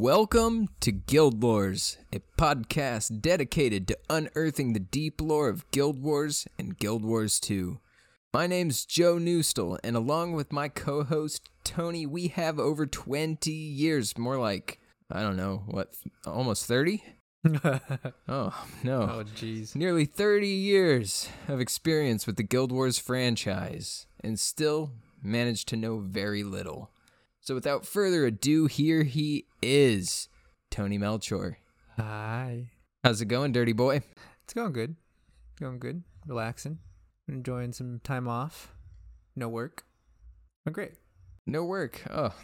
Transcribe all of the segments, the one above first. Welcome to Guild Wars, a podcast dedicated to unearthing the deep lore of Guild Wars and Guild Wars 2. My name's Joe Newstall, and along with my co-host Tony, we have over 20 years, more like, I don't know, what, almost 30? Oh, jeez. Nearly 30 years of experience with the Guild Wars franchise, and still manage to know very little. So without further ado, here he is, Tony Melchor. Hi. How's it going, dirty boy? It's going good. Relaxing. Enjoying some time off. No work. Oh, great. No work. Oh,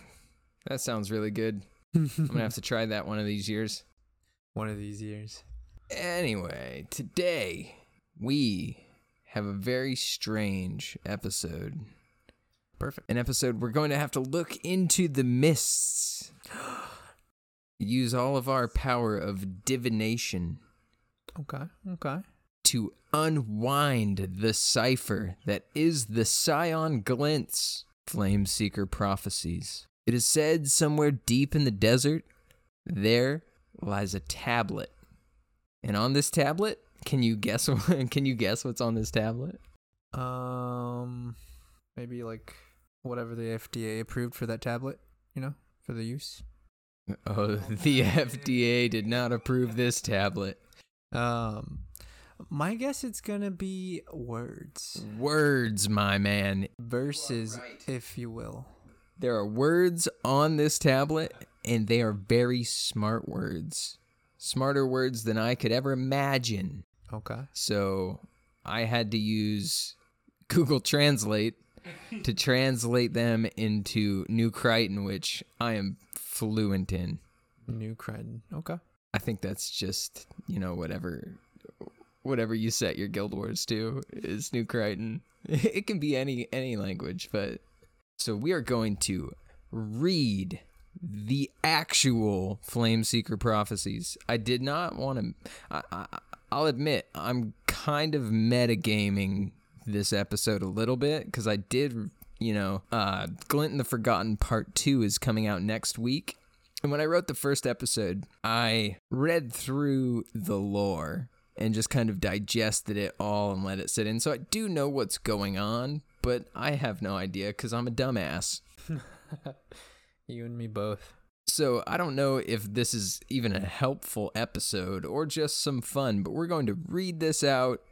that sounds really good. I'm going to have to try that one of these years. Anyway, today we have a very strange episode. Perfect. An episode we're going to have to look into the mists. Use all of our power of divination. Okay. To unwind the cipher that is the Scion Glint's Flame Seeker Prophecies. It is said somewhere deep in the desert, there lies a tablet. And on this tablet, can you guess what's on this tablet? Maybe like whatever the FDA approved for that tablet, you know, for the use. Oh, the FDA did not approve this tablet. My guess it's gonna be words. Words, my man. Verses, right. If you will. There are words on this tablet, and they are very smart words. Smarter words than I could ever imagine. Okay. So I had to use Google Translate to translate them into New Crichton, which I am fluent in. New Crichton, okay. I think that's just, you know, whatever you set your Guild Wars to is New Crichton. It can be any language, but... So we are going to read the actual Flame Seeker Prophecies. I did not want to... I'll admit, I'm kind of metagaming this episode a little bit, because I did, you know, Glint and the Forgotten Part 2 is coming out next week, and when I wrote the first episode, I read through the lore and just kind of digested it all and let it sit in, so I do know what's going on, but I have no idea, because I'm a dumbass. You and me both. So I don't know if this is even a helpful episode or just some fun, but we're going to read this out.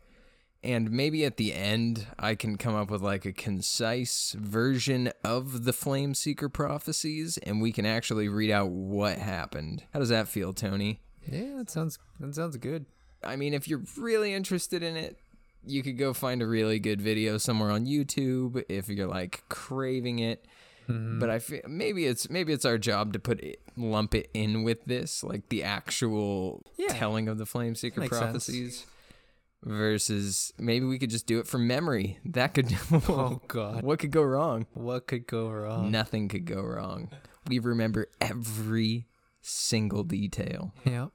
And maybe at the end, I can come up with like a concise version of the Flame Seeker Prophecies, and we can actually read out what happened. How does that feel, Tony? Yeah, that sounds good. I mean, if you're really interested in it, you could go find a really good video somewhere on YouTube if you're like craving it. Mm-hmm. But I feel maybe it's our job to lump it in with this, like the actual telling of the Flame Seeker Prophecies. Sense. Versus, maybe we could just do it from memory. That could... Oh, God. What could go wrong? Nothing could go wrong. We remember every single detail. Yep.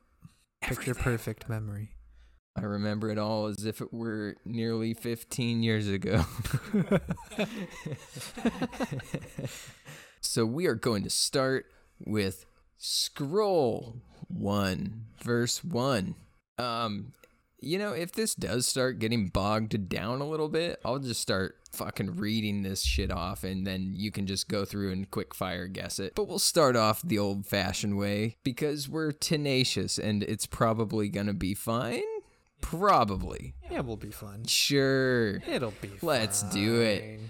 Picture-perfect memory. I remember it all as if it were nearly 15 years ago. So we are going to start with Scroll 1, verse 1. You know, if this does start getting bogged down a little bit, I'll just start fucking reading this shit off, and then you can just go through and quick fire guess it. But we'll start off the old-fashioned way, because we're tenacious, and it's probably gonna be fine? Probably. Yeah, we'll be fine. Sure. It'll be fine. Let's do it.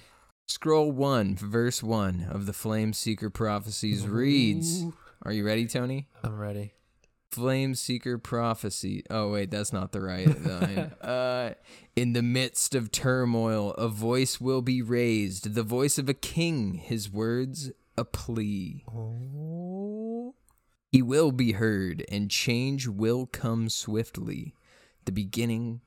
Scroll 1, verse 1 of the Flame Seeker Prophecies reads... Are you ready, Tony? I'm ready. Flame Seeker Prophecy. Oh, wait, that's not the right line. In the midst of turmoil, a voice will be raised, the voice of a king, his words a plea. Oh. He will be heard, and change will come swiftly. The beginning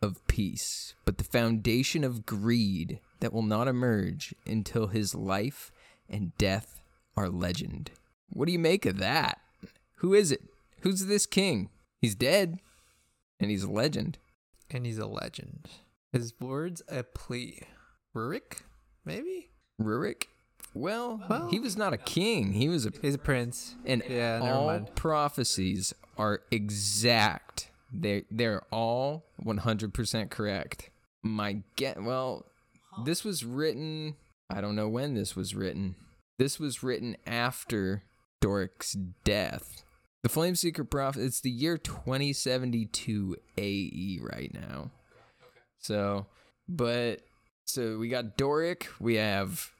of peace, but the foundation of greed that will not emerge until his life and death are legend. What do you make of that? Who is it? Who's this king? He's dead, and he's a legend. His words a plea. Rurik, maybe? Rurik? Well, he was not a king. He was he's a prince. And yeah, all prophecies are exact. They're all 100% correct. This was written, I don't know when this was written. This was written after Doric's death. The Flame Seeker Prophet, it's the year 2072 AE right now. So we got Doric, we have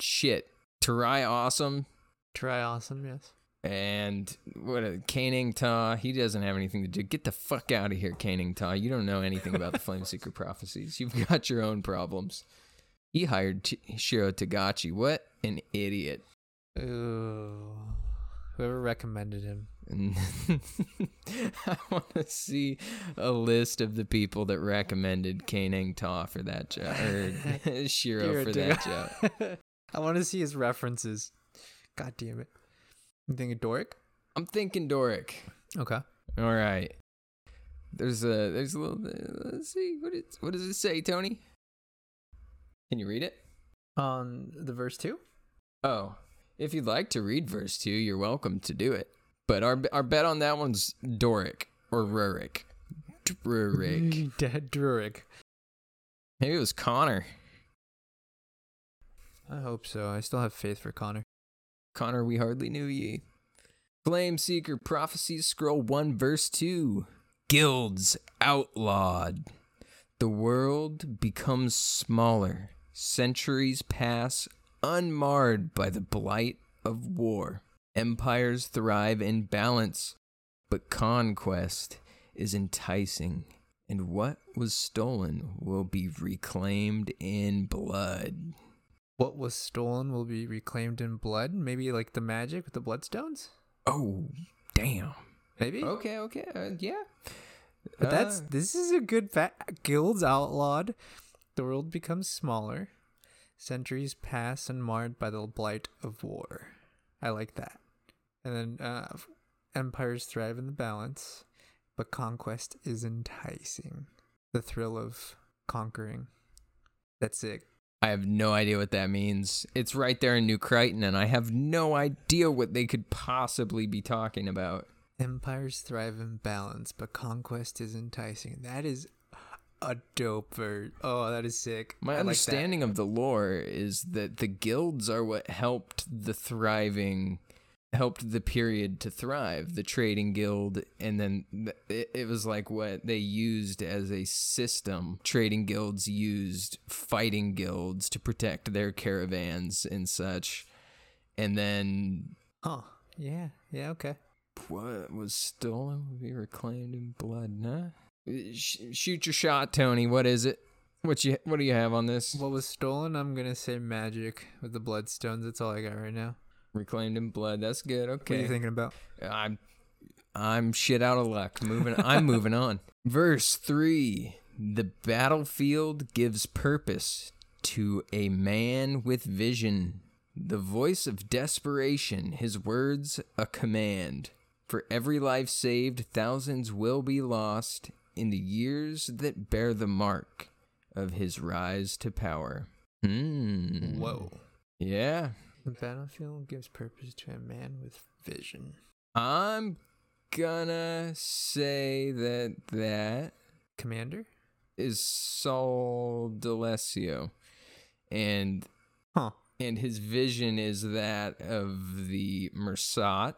Try Awesome, yes. And Kanengta, he doesn't have anything to do. Get the fuck out of here, Kanengta. You don't know anything about the Flame Seeker Prophecies. You've got your own problems. He hired Shiro Togachi. What an idiot. Ooh. Whoever recommended him. I want to see a list of the people that recommended Kanengta for that job, or Shiro for that job. I want to see his references. God damn it. You thinking Doric? I'm thinking Doric. Okay. All right. There's a little. Let's see. What does it say, Tony? Can you read it? The verse 2? Oh. If you'd like to read verse 2, you're welcome to do it. But our bet on that one's Doric or Rurik. Rurik. Dead Rurik. Maybe it was Connor. I hope so. I still have faith for Connor. Connor, we hardly knew ye. Flame Seeker Prophecies, Scroll 1, Verse 2. Guilds outlawed. The world becomes smaller. Centuries pass unmarred by the blight of war. Empires thrive in balance, but conquest is enticing, and what was stolen will be reclaimed in blood. What was stolen will be reclaimed in blood? Maybe like the magic with the bloodstones? Oh, damn. Maybe? Okay. Yeah. But this is a good Guilds outlawed. The world becomes smaller. Centuries pass unmarred by the blight of war. I like that. And then empires thrive in the balance, but conquest is enticing. The thrill of conquering. That's it. I have no idea what that means. It's right there in New Crichton, and I have no idea what they could possibly be talking about. Empires thrive in balance, but conquest is enticing. That is a dope verse. Oh, that is sick. My understanding of the lore is that the guilds are what helped the period to thrive, the trading guild, and then it was like what they used as a system. Trading guilds used fighting guilds to protect their caravans and such. And then yeah, okay. What was stolen will be reclaimed in blood, nah? Shoot your shot, Tony. What is it? What do you have on this? What was stolen? I'm gonna say magic with the bloodstones. That's all I got right now. Reclaimed in blood. That's good. Okay. What are you thinking about? I'm shit out of luck. I'm moving on. Verse 3. The battlefield gives purpose to a man with vision. The voice of desperation. His words a command. For every life saved, thousands will be lost in the years that bear the mark of his rise to power. Whoa. Yeah. The battlefield gives purpose to a man with vision. I'm gonna say that commander is Saul D'Alessio, and his vision is that of the Mursaat.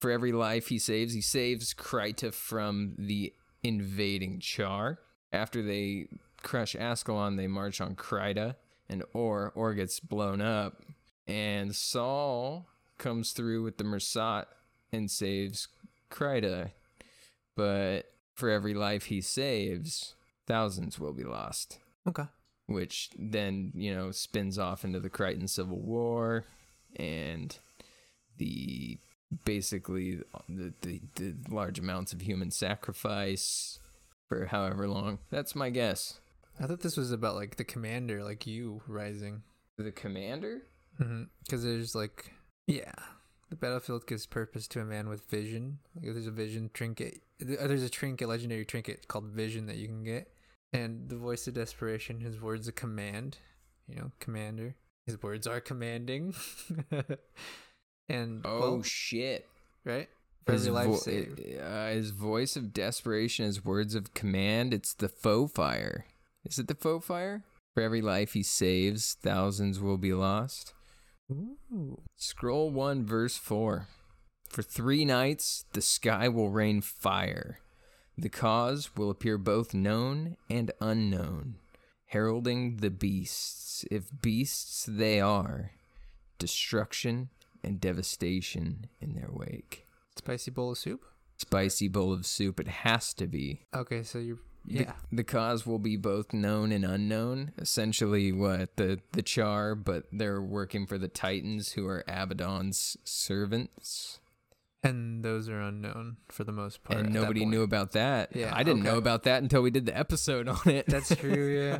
For every life he saves Kryta from the invading Char. After they crush Ascalon, they march on Kryta, and Orr gets blown up. And Saul comes through with the Mursaat and saves Kryta. But for every life he saves, thousands will be lost. Okay. Which then, spins off into the Krytan Civil War and the large amounts of human sacrifice for however long. That's my guess. I thought this was about, the commander, you rising. The commander? Mm-hmm. Because there's the battlefield gives purpose to a man with vision. There's a vision trinket. There's a trinket, legendary trinket called Vision that you can get. And the voice of desperation, his words a command, commander. His words are commanding. And oh, well, shit. Right? For his life saved. His voice of desperation, his words of command, it's the Foefire. Is it the Foefire? For every life he saves, thousands will be lost. Ooh. Scroll 1, verse 4. For 3 nights, the sky will rain fire. The cause will appear both known and unknown, heralding the beasts, if beasts they are, destruction and devastation in their wake. Spicy bowl of soup? Spicy bowl of soup. It has to be. Okay, so you're... Yeah. The cause will be both known and unknown. Essentially, what? The Char, but they're working for the Titans, who are Abaddon's servants. And those are unknown for the most part. And nobody knew about that. Yeah, I didn't know about that until we did the episode on it. That's true, yeah.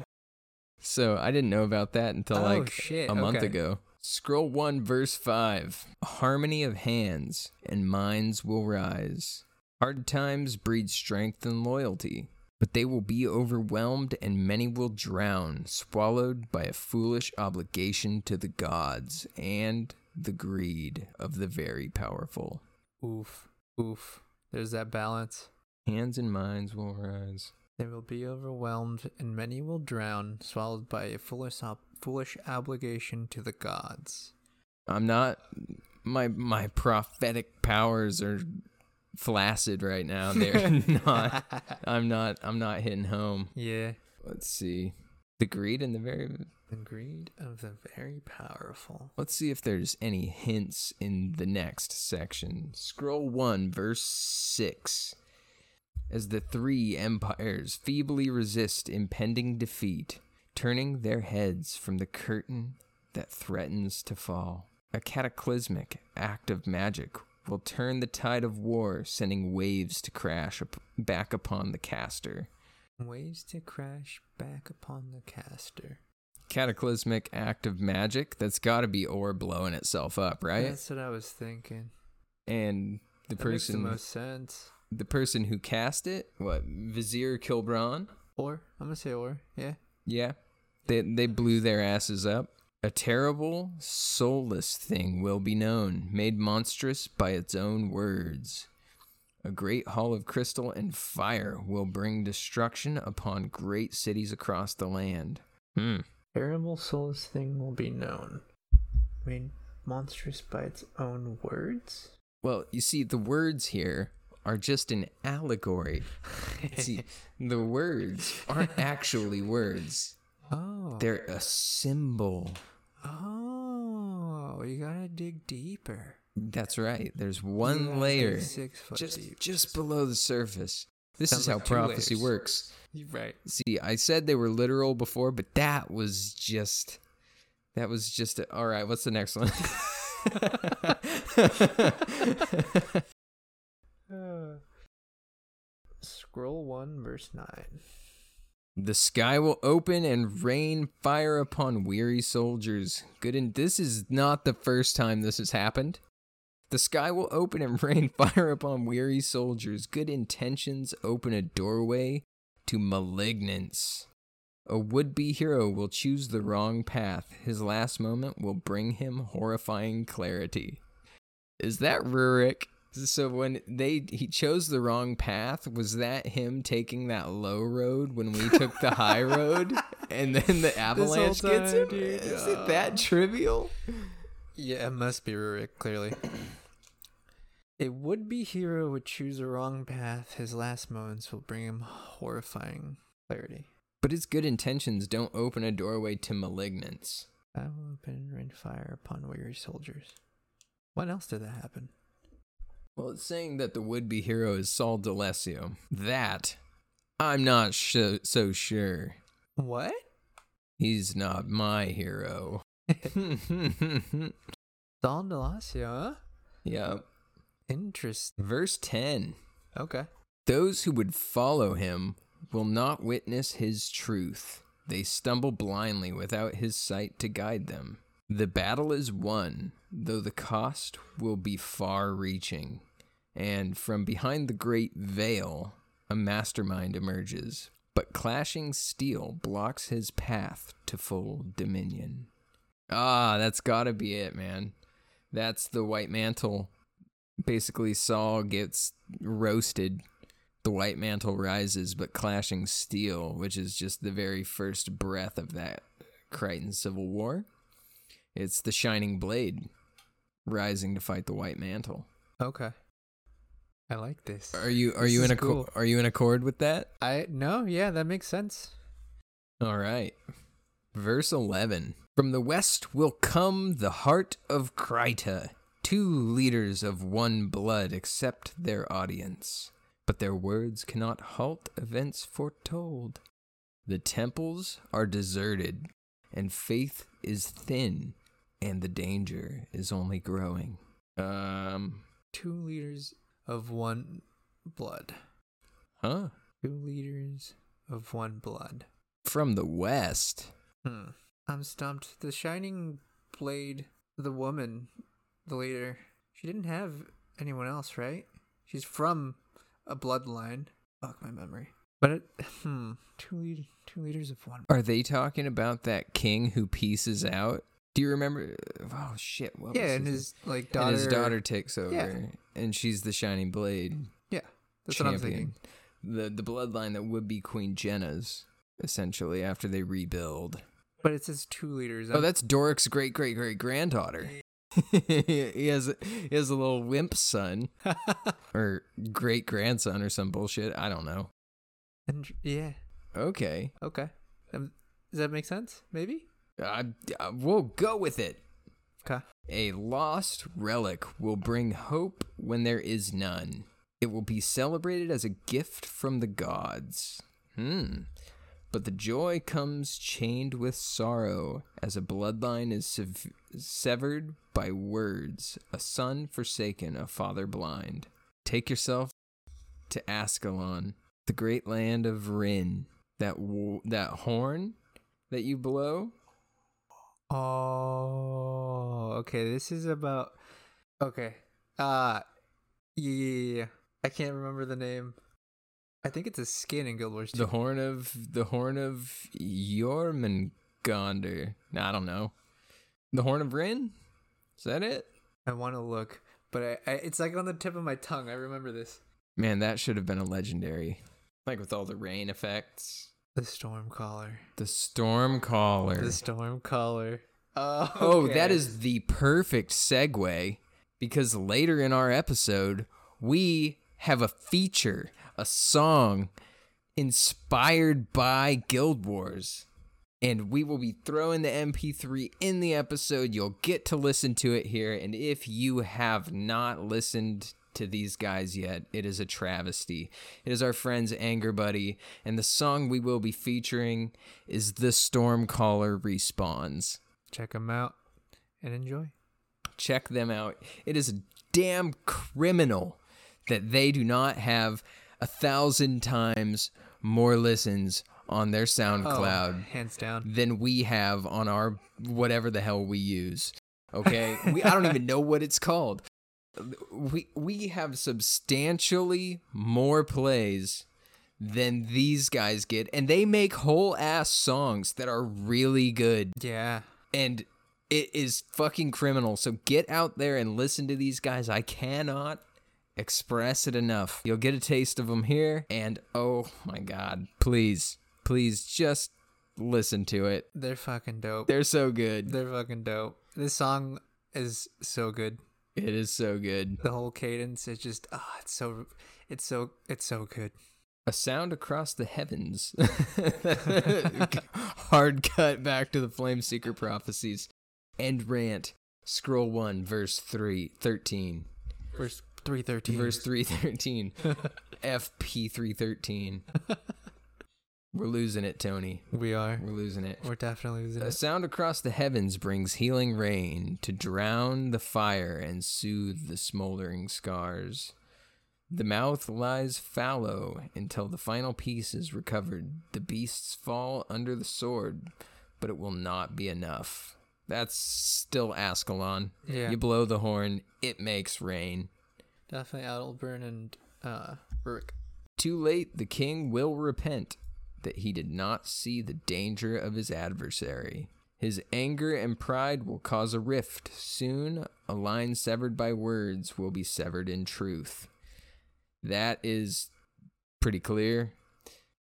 So I didn't know about that until month ago. Scroll 1, verse 5. A harmony of hands and minds will rise. Hard times breed strength and loyalty. But they will be overwhelmed, and many will drown, swallowed by a foolish obligation to the gods and the greed of the very powerful. Oof. Oof. There's that balance. Hands and minds will rise. They will be overwhelmed, and many will drown, swallowed by a foolish obligation to the gods. I'm not... My prophetic powers are... flaccid right now. They're not. I'm not hitting home. Yeah. Let's see. The greed of the very powerful. Let's see if there's any hints in the next section. Scroll 1, verse 6. As the 3 empires feebly resist impending defeat, turning their heads from the curtain that threatens to fall. A cataclysmic act of magic will turn the tide of war, sending waves to crash back upon the caster. Waves to crash back upon the caster. Cataclysmic act of magic. That's got to be Orr blowing itself up, right? That's what I was thinking. And that makes the most sense. The person who cast it, what? Vizier Khilbron? Orr. I'm gonna say Orr. Yeah. Yeah. They blew their asses up. A terrible, soulless thing will be known, made monstrous by its own words. A great hall of crystal and fire will bring destruction upon great cities across the land. Terrible, soulless thing will be known. Made monstrous by its own words? Well, you see, the words here are just an allegory. See, the words aren't actually words. Oh. They're a symbol. Oh, you gotta dig deeper. That's right. There's one layer 6 foot deep. Just below the surface. This sounds is like how prophecy layers. Works. You're right. See, I said they were literal before, but that was just all right, what's the next one? Scroll 1, verse 9. The sky will open and rain fire upon weary soldiers. Good, and this is not the first time this has happened. The sky will open and rain fire upon weary soldiers. Good intentions open a doorway to malignance. A would-be hero will choose the wrong path. His last moment will bring him horrifying clarity. Is that Rurik? So when he chose the wrong path, was that him taking that low road when we took the high road, and then the avalanche gets him? Dude. Is it that trivial? Yeah, it must be Rurik, clearly. A would-be hero would choose a wrong path. His last moments will bring him horrifying clarity. But his good intentions don't open a doorway to malignance. I will open rain fire upon weary soldiers. When else did that happen? Well, it's saying that the would-be hero is Saul D'Alessio. That, I'm not so sure. What? He's not my hero. Saul D'Alessio? Yeah. Interesting. Verse 10. Okay. Those who would follow him will not witness his truth. They stumble blindly without his sight to guide them. The battle is won, though the cost will be far-reaching. And from behind the great veil, a mastermind emerges. But clashing steel blocks his path to full dominion. Ah, that's gotta be it, man. That's the White Mantle. Basically, Saul gets roasted. The White Mantle rises, but clashing steel, which is just the very first breath of that Krytan Civil War. It's the Shining Blade rising to fight the White Mantle. Okay, I like this. Are you in accord with that? Yeah, that makes sense. All right. Verse 11. From the west will come the heart of Kryta, 2 leaders of one blood accept their audience, but their words cannot halt events foretold. The temples are deserted, and faith is thin, and the danger is only growing. 2 leaders of one blood. Huh? 2 leaders of one blood. From the west? I'm stumped. The Shining Blade, the woman, the leader, she didn't have anyone else, right? She's from a bloodline. Fuck my memory. But, 2 liters of one. Are they talking about that king who pieces out? Do you remember? Oh, shit. What was and his daughter. And his daughter takes over. Yeah. And she's the Shining Blade. Yeah. That's champion. What I'm thinking. The bloodline that would be Queen Jenna's, essentially, after they rebuild. But it says 2 liters. Oh, that's Doric's great-great-great-granddaughter. He has a little wimp son. Or great-grandson or some bullshit. I don't know. And yeah. Okay. Does that make sense? Maybe? We'll go with it. Okay. A lost relic will bring hope when there is none. It will be celebrated as a gift from the gods. But the joy comes chained with sorrow as a bloodline is severed by words. A son forsaken, a father blind. Take yourself to Ascalon, the great land of Rin. That horn that you blow. Oh, okay. This is about... Okay. Yeah. I can't remember the name. I think it's a skin in Guild Wars 2. The Horn of Jormungandr. I don't know. The Horn of Rin? Is that it? I want to look, but it's like on the tip of my tongue. I remember this. Man, that should have been a legendary. Like with all the rain effects. The Stormcaller. Okay. Oh, that is the perfect segue, because later in our episode, we have a feature, a song inspired by Guild Wars. And we will be throwing the MP3 in the episode. You'll get to listen to it here. And if you have not listened to these guys yet, it is a travesty. It is our friends Anger Buddy. And the song we will be featuring is The Stormcaller Respawns. Check them out and enjoy. Check them out. It is damn criminal that they do not have 1,000 times more listens on their SoundCloud hands down than we have on our whatever the hell we use. Okay? I don't even know what it's called. We have substantially more plays than these guys get, and they make whole ass songs that are really good. Yeah. And it is fucking criminal. So get out there and listen to these guys. I cannot express it enough. You'll get a taste of them here, and oh my god, please just listen to it. They're fucking dope. They're so good. They're fucking dope. This song is so good. It is so good. The whole cadence is just it's so good. A sound across the heavens. Hard cut back to the Flame Seeker Prophecies. End rant. Scroll 1, verse 3:13. Verse 3:13. Verse 3:13. FP 3:13. We're losing it, Tony. We are. We're losing it. We're definitely losing it. A sound across the heavens brings healing rain to drown the fire and soothe the smoldering scars. The mouth lies fallow until the final piece is recovered. The beasts fall under the sword, but it will not be enough. That's still Ascalon. Yeah. You blow the horn, it makes rain. Definitely Adelburn and Rurik. Too late, the king will repent that he did not see the danger of his adversary. His anger and pride will cause a rift. Soon, a line severed by words will be severed in truth. That is pretty clear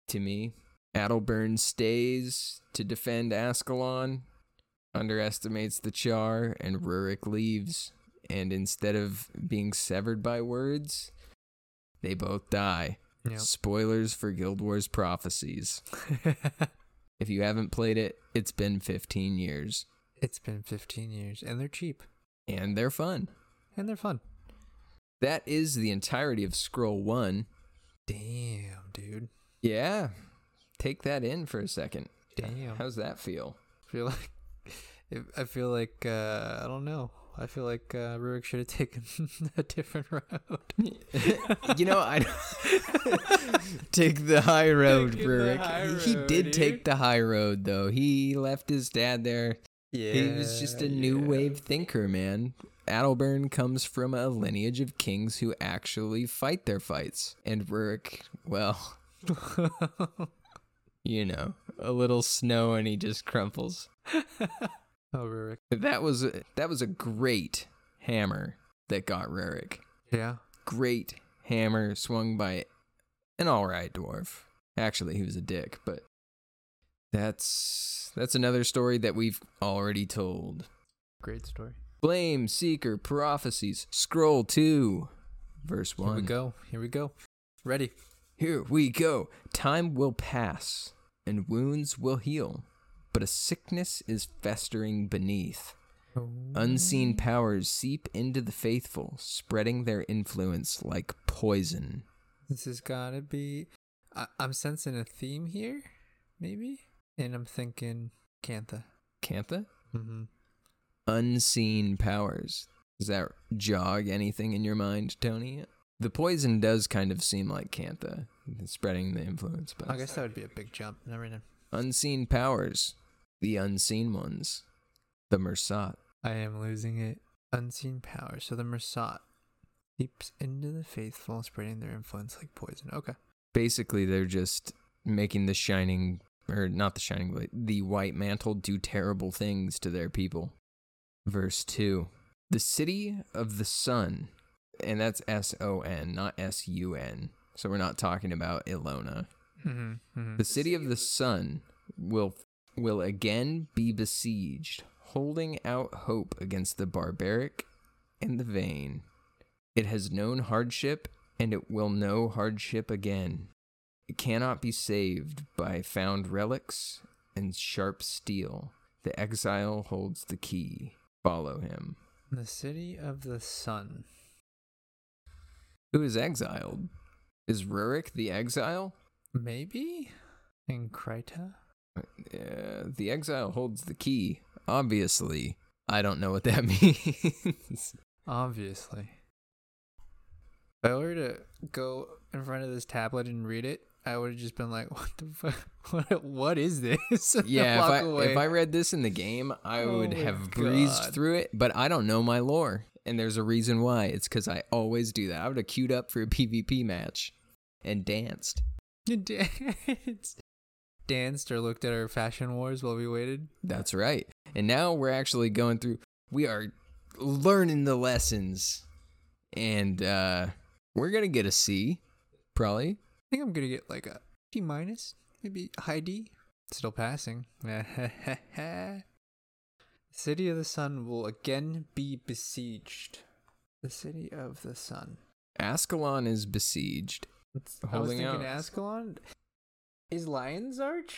to me. Adelburn stays to defend Ascalon, underestimates the Char, and Rurik leaves. And instead of being severed by words, they both die. Yep. Spoilers for Guild Wars Prophecies. If you haven't played it, it's been 15 years. It's been 15 years, and they're cheap. And they're fun. And they're fun. That is the entirety of Scroll 1. Damn, dude. Yeah. Take that in for a second. Damn. How's that feel? I feel like, I don't know. I feel like Rurik should have taken a different road. You know, I take the high road, Rurik. He did take the high road, though. He left his dad there. Yeah, he was just a new wave thinker, man. Adelburn comes from a lineage of kings who actually fight their fights, and Rurik, well, you know, a little snow and he just crumples. Oh, Rurik. That was a great hammer that got Rurik. Yeah. Great hammer swung by an alright dwarf. Actually, he was a dick, but that's another story that we've already told. Great story. Flame Seeker Prophecies, Scroll 2, verse 1. Here we go. Ready. Here we go. Time will pass, and wounds will heal. But a sickness is festering beneath. Oh. Unseen powers seep into the faithful, spreading their influence like poison. This has got to be... I'm sensing a theme here, maybe? And I'm thinking Cantha. Cantha? Mm-hmm. Unseen powers. Does that jog anything in your mind, Tony? The poison does kind of seem like Cantha, spreading the influence. But I guess that would be a big jump. Never mind. Unseen powers. The unseen ones. The Mursaat. I am losing it. Unseen power. So the Mursaat seeps into the faithful, spreading their influence like poison. Okay. Basically, they're just making the Shining, or not the Shining Blade, the White Mantle do terrible things to their people. Verse 2. The city of the sun, and that's S-O-N, not S-U-N. So we're not talking about Ilona. Mm-hmm, mm-hmm. The city of the sun will again be besieged, holding out hope against the barbaric and the vain. It has known hardship, and it will know hardship again. It cannot be saved by found relics and sharp steel. The exile holds the key. Follow him. The city of the sun. Who is exiled? Is Rurik the exile? Maybe? In Kryta? The exile holds the key. Obviously. I don't know what that means. Obviously. If I were to go in front of this tablet and read it, I would have just been like, what the fuck? What is this? Yeah, if I read this in the game, I would have breezed through it, but I don't know my lore. And there's a reason why. It's because I always do that. I would have queued up for a PvP match and danced. Danced or looked at our fashion wars while we waited. That's right. And now we're actually going through, we are learning the lessons, and we're gonna get a C, probably. I think I'm gonna get like a D minus, maybe high D. Still passing. City of the sun will again be besieged. The city of the sun. Ascalon is besieged. I was thinking out. Ascalon. Is Lion's Arch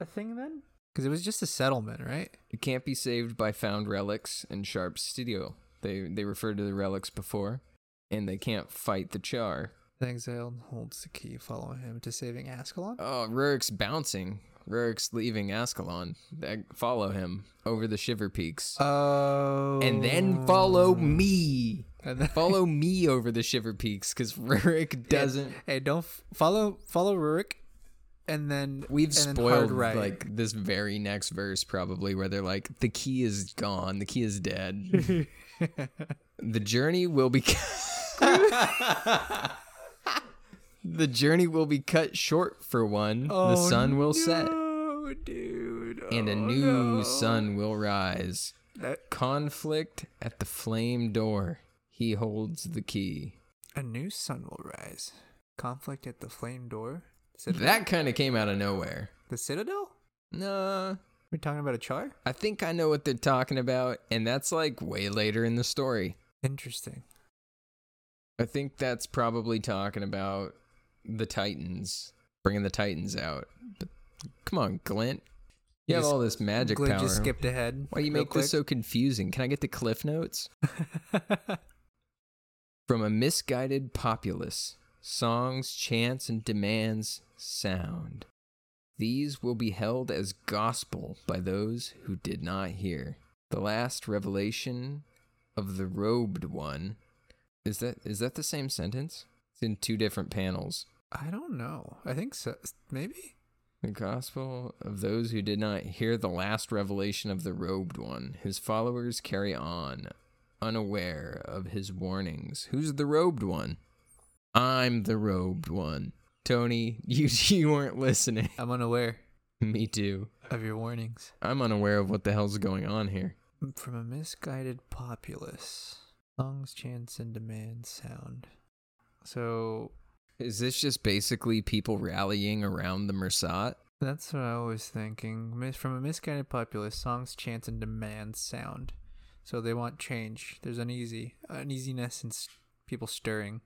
a thing then? Because it was just a settlement, right? It can't be saved by found relics and sharp steel. They referred to the relics before, and they can't fight the Char. The exile holds the key. Follow him to saving Ascalon? Oh, Rurik's bouncing. Rurik's leaving Ascalon. Follow him over the Shiver Peaks. Oh. And then follow me. Follow me over the Shiver Peaks, because Rurik doesn't. Hey, don't follow Rurik, and then spoiled like this very next verse probably, where they're like, the key is gone, the key is dead. The journey will be cut short for one. The sun will set. stupid dude. And a new sun will rise. Conflict at the flame door. He holds the key. A new sun will rise. Conflict at the flame door. Citadel? That kind of came out of nowhere. The Citadel? Nah. We're talking about a Char? I think I know what they're talking about, and that's like way later in the story. Interesting. I think that's probably talking about the Titans, bringing the Titans out. But come on, Glint. You have all this magic Glint power. Glint just skipped ahead. Why do you make this so confusing? Can I get the cliff notes? From a misguided populace, songs, chants, and demands sound. These will be held as gospel by those who did not hear. The last revelation of the robed one. Is that the same sentence? It's in two different panels. I don't know. I think so. Maybe? The gospel of those who did not hear the last revelation of the robed one. His followers carry on, unaware of his warnings. Who's the robed one? I'm the robed one. Tony, you weren't listening. I'm unaware. Me too. Of your warnings. I'm unaware of what the hell's going on here. From a misguided populace. Songs, chants, and demands sound. So... is this just basically people rallying around the Mursaat? That's what I was thinking. From a misguided populace, songs, chants, and demands sound. So they want change. There's uneasiness and people stirring.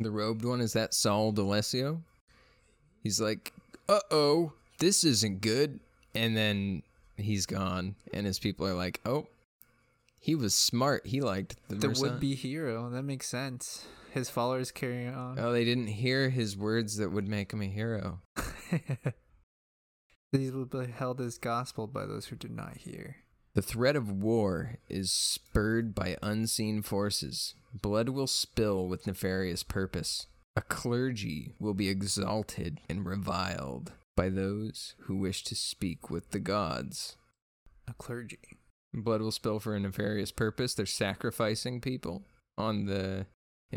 The robed one, is that Saul D'Alessio? He's like, uh-oh, this isn't good. And then he's gone. And his people are like, oh, he was smart. He liked the Mursaat. The would-be hero. That makes sense. His followers carrying on. Oh, they didn't hear his words that would make him a hero. These will be held as gospel by those who did not hear. The threat of war is spurred by unseen forces. Blood will spill with nefarious purpose. A clergy will be exalted and reviled by those who wish to speak with the gods. A clergy. Blood will spill for a nefarious purpose. They're sacrificing people in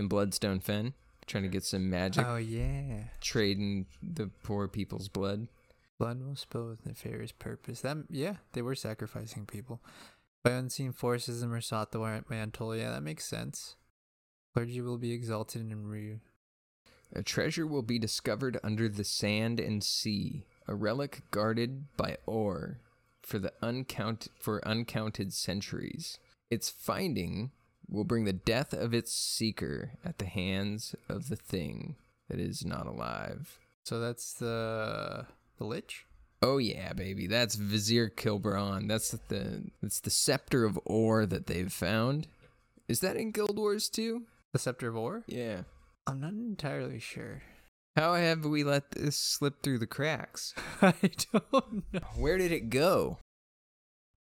Bloodstone Fen, trying to get some magic. Oh, yeah. Trading the poor people's blood. Blood will spill with nefarious purpose. They were sacrificing people. By unseen forces and Mursaat the White Mantle. Yeah, that makes sense. Clergy will be exalted and revered. A treasure will be discovered under the sand and sea. A relic guarded by Orr for uncounted centuries. Its finding will bring the death of its seeker at the hands of the thing that is not alive. So that's the Lich? Oh yeah, baby. That's Vizier Khilbron. That's the Scepter of Orr that they've found. Is that in Guild Wars 2? The Scepter of Orr? Yeah. I'm not entirely sure. How have we let this slip through the cracks? I don't know. Where did it go?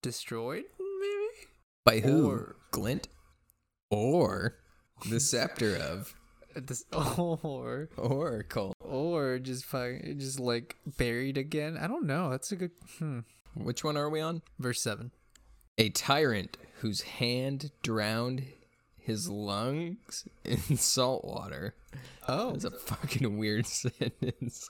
Destroyed, maybe? By who? Orr. Glint? Or the Scepter of. Or just like buried again. I don't know. That's a good. Which one are we on? Verse 7. A tyrant whose hand drowned his lungs in salt water. Oh, that's a fucking weird sentence.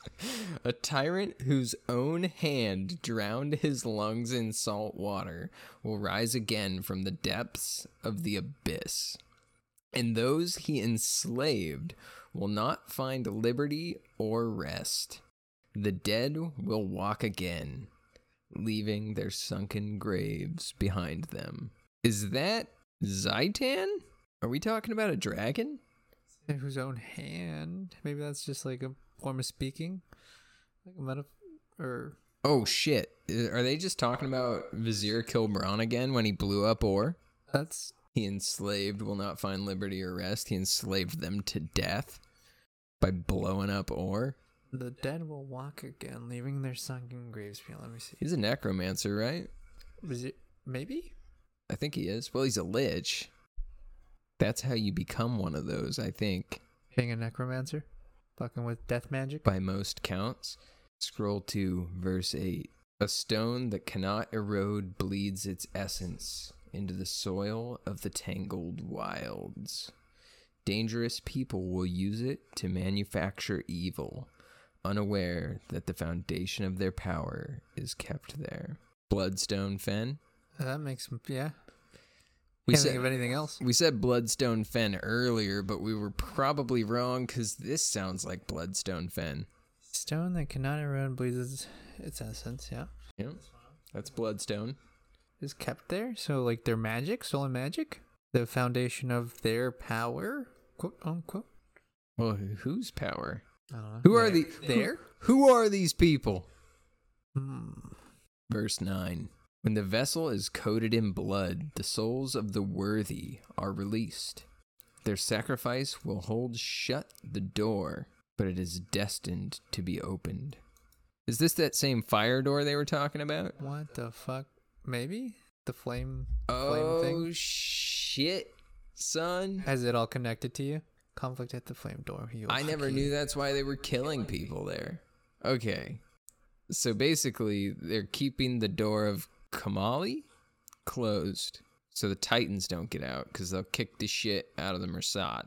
A tyrant whose own hand drowned his lungs in salt water will rise again from the depths of the abyss. And those he enslaved will not find liberty or rest. The dead will walk again, leaving their sunken graves behind them. Is that Zaitan? Are we talking about a dragon? Whose own hand? Maybe that's just like a form of speaking? Like a metaphor? Or... oh, shit. Are they just talking about Vizier Khilbron again when he blew up Orr? That's... he enslaved will not find liberty or rest. He enslaved them to death by blowing up Orr. The dead will walk again, leaving their sunken graves behind. Let me see. He's a necromancer, right? Maybe? I think he is. Well, he's a lich. That's how you become one of those, I think. Being a necromancer? Fucking with death magic? By most counts. Scroll to verse 8. A stone that cannot erode bleeds its essence into the soil of the tangled wilds. Dangerous people will use it to manufacture evil. unaware that the foundation of their power is kept there. Bloodstone Fen. That makes, yeah. Can't think of anything else. We said Bloodstone Fen earlier, but we were probably wrong because this sounds like Bloodstone Fen. Stone that cannot erode bleeds its essence, yeah. Yeah, that's Bloodstone. Is kept there, so like their magic, stolen magic? The foundation of their power? Quote, unquote. Well, whose power? I don't know. Who are these people? Verse 9. When the vessel is coated in blood, the souls of the worthy are released. Their sacrifice will hold shut the door, but it is destined to be opened. Is this that same fire door they were talking about? What the fuck? Maybe? The flame thing? Oh, shit, son. Has it all connected to you? Conflict at the flame door. I never knew that's why they were killing people there. Okay. So basically, they're keeping the door of Kamali closed so the Titans don't get out because they'll kick the shit out of the Mursaat.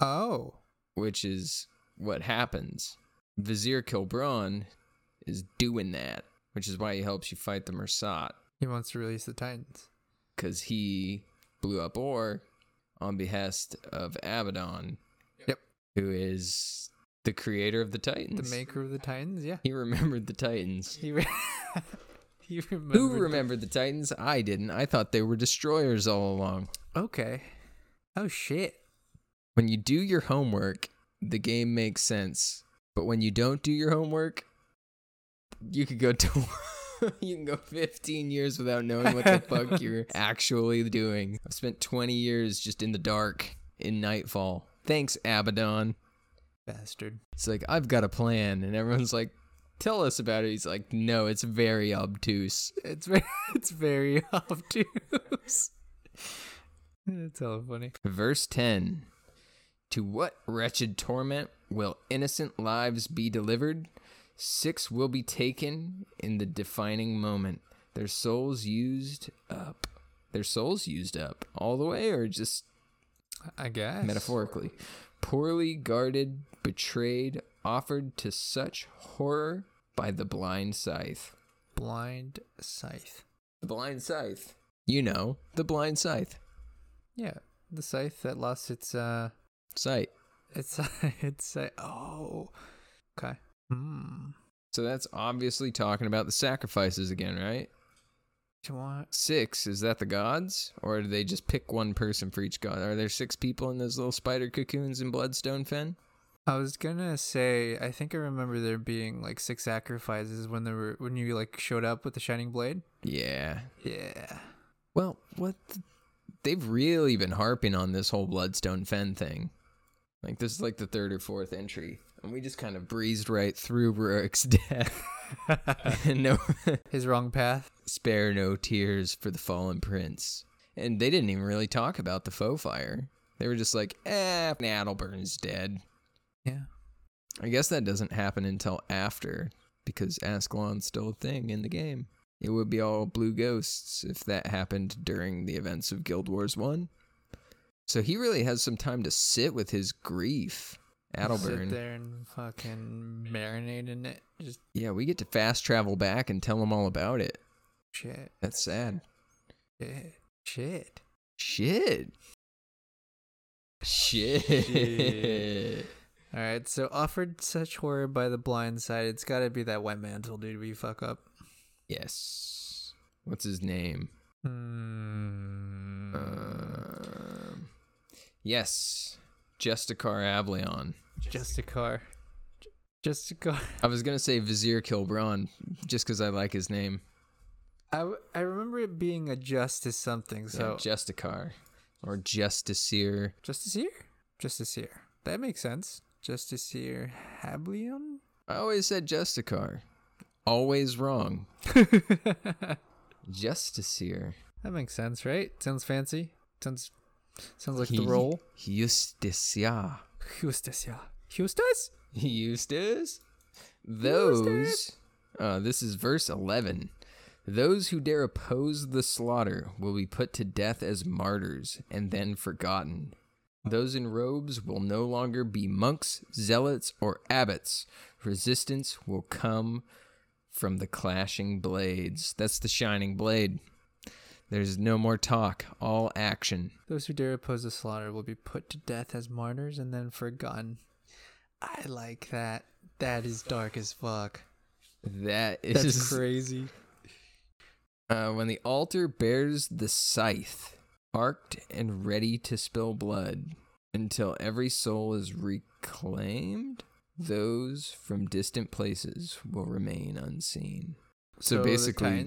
Oh. Which is what happens. Vizier Khilbron is doing that, which is why he helps you fight the Mursaat. He wants to release the Titans. Because he blew up Orr on behest of Abaddon. Yep. Who is the creator of the Titans. The maker of the Titans, yeah. He remembered the Titans. Who remembered the Titans? I didn't. I thought they were destroyers all along. Okay. Oh, shit. When you do your homework, the game makes sense. But when you don't do your homework, you could go to... You can go 15 years without knowing what the fuck you're actually doing. I've spent 20 years just in the dark in Nightfall. Thanks, Abaddon. Bastard. It's like, I've got a plan. And everyone's like, tell us about it. He's like, no, it's very obtuse. It's very obtuse. That's hella funny. Verse 10. To what wretched torment will innocent lives be delivered? 6 will be taken in the defining moment. Their souls used up all the way, or just, I guess, metaphorically. Poorly guarded, betrayed, offered to such horror by the blind scythe. Blind scythe. The blind scythe. You know, the blind scythe. Yeah, the scythe that lost its sight. Its sight. Oh, okay. So that's obviously talking about the sacrifices again, right? 6, is that the gods? Or do they just pick one person for each god? Are there 6 people in those little spider cocoons in Bloodstone Fen? I was gonna say, I think I remember there being like 6 sacrifices when you like showed up with the Shining Blade. Yeah. Yeah. Well, they've really been harping on this whole Bloodstone Fen thing. Like, this is like the 3rd or 4th entry. And we just kind of breezed right through Rurik's death. No, his wrong path. Spare no tears for the fallen prince. And they didn't even really talk about the Foefire. They were just like, Adelburn's dead. Yeah. I guess that doesn't happen until after, because Ascalon's still a thing in the game. It would be all blue ghosts if that happened during the events of Guild Wars 1. So he really has some time to sit with his grief. Adelburn. Sit there and fucking marinate in it. Yeah, we get to fast travel back and tell them all about it. Shit. That's sad. Shit. Alright, so offered such horror by the blind side, it's gotta be that White Mantle dude we fuck up. Yes. What's his name? Yes. Justiciar Hablion. Justiciar. I was going to say Vizier Khilbron, just because I like his name. I remember it being a justice something, so... Yeah, Justiciar. Or Justiciar. Justiciar. That makes sense. Justiciar Hablion? I always said Justiciar. Always wrong. Justiciar. That makes sense, right? Sounds fancy. Sounds like the role. Justiciar. This is verse 11. Those who dare oppose the slaughter will be put to death as martyrs and then forgotten. Those in robes will no longer be monks, zealots, or abbots. Resistance will come from the clashing blades. That's the Shining Blade. There's no more talk, all action. Those who dare oppose the slaughter will be put to death as martyrs and then forgotten. I like that. That is dark as fuck. That is... That's crazy. When the altar bears the scythe, arced and ready to spill blood, until every soul is reclaimed, those from distant places will remain unseen. So basically,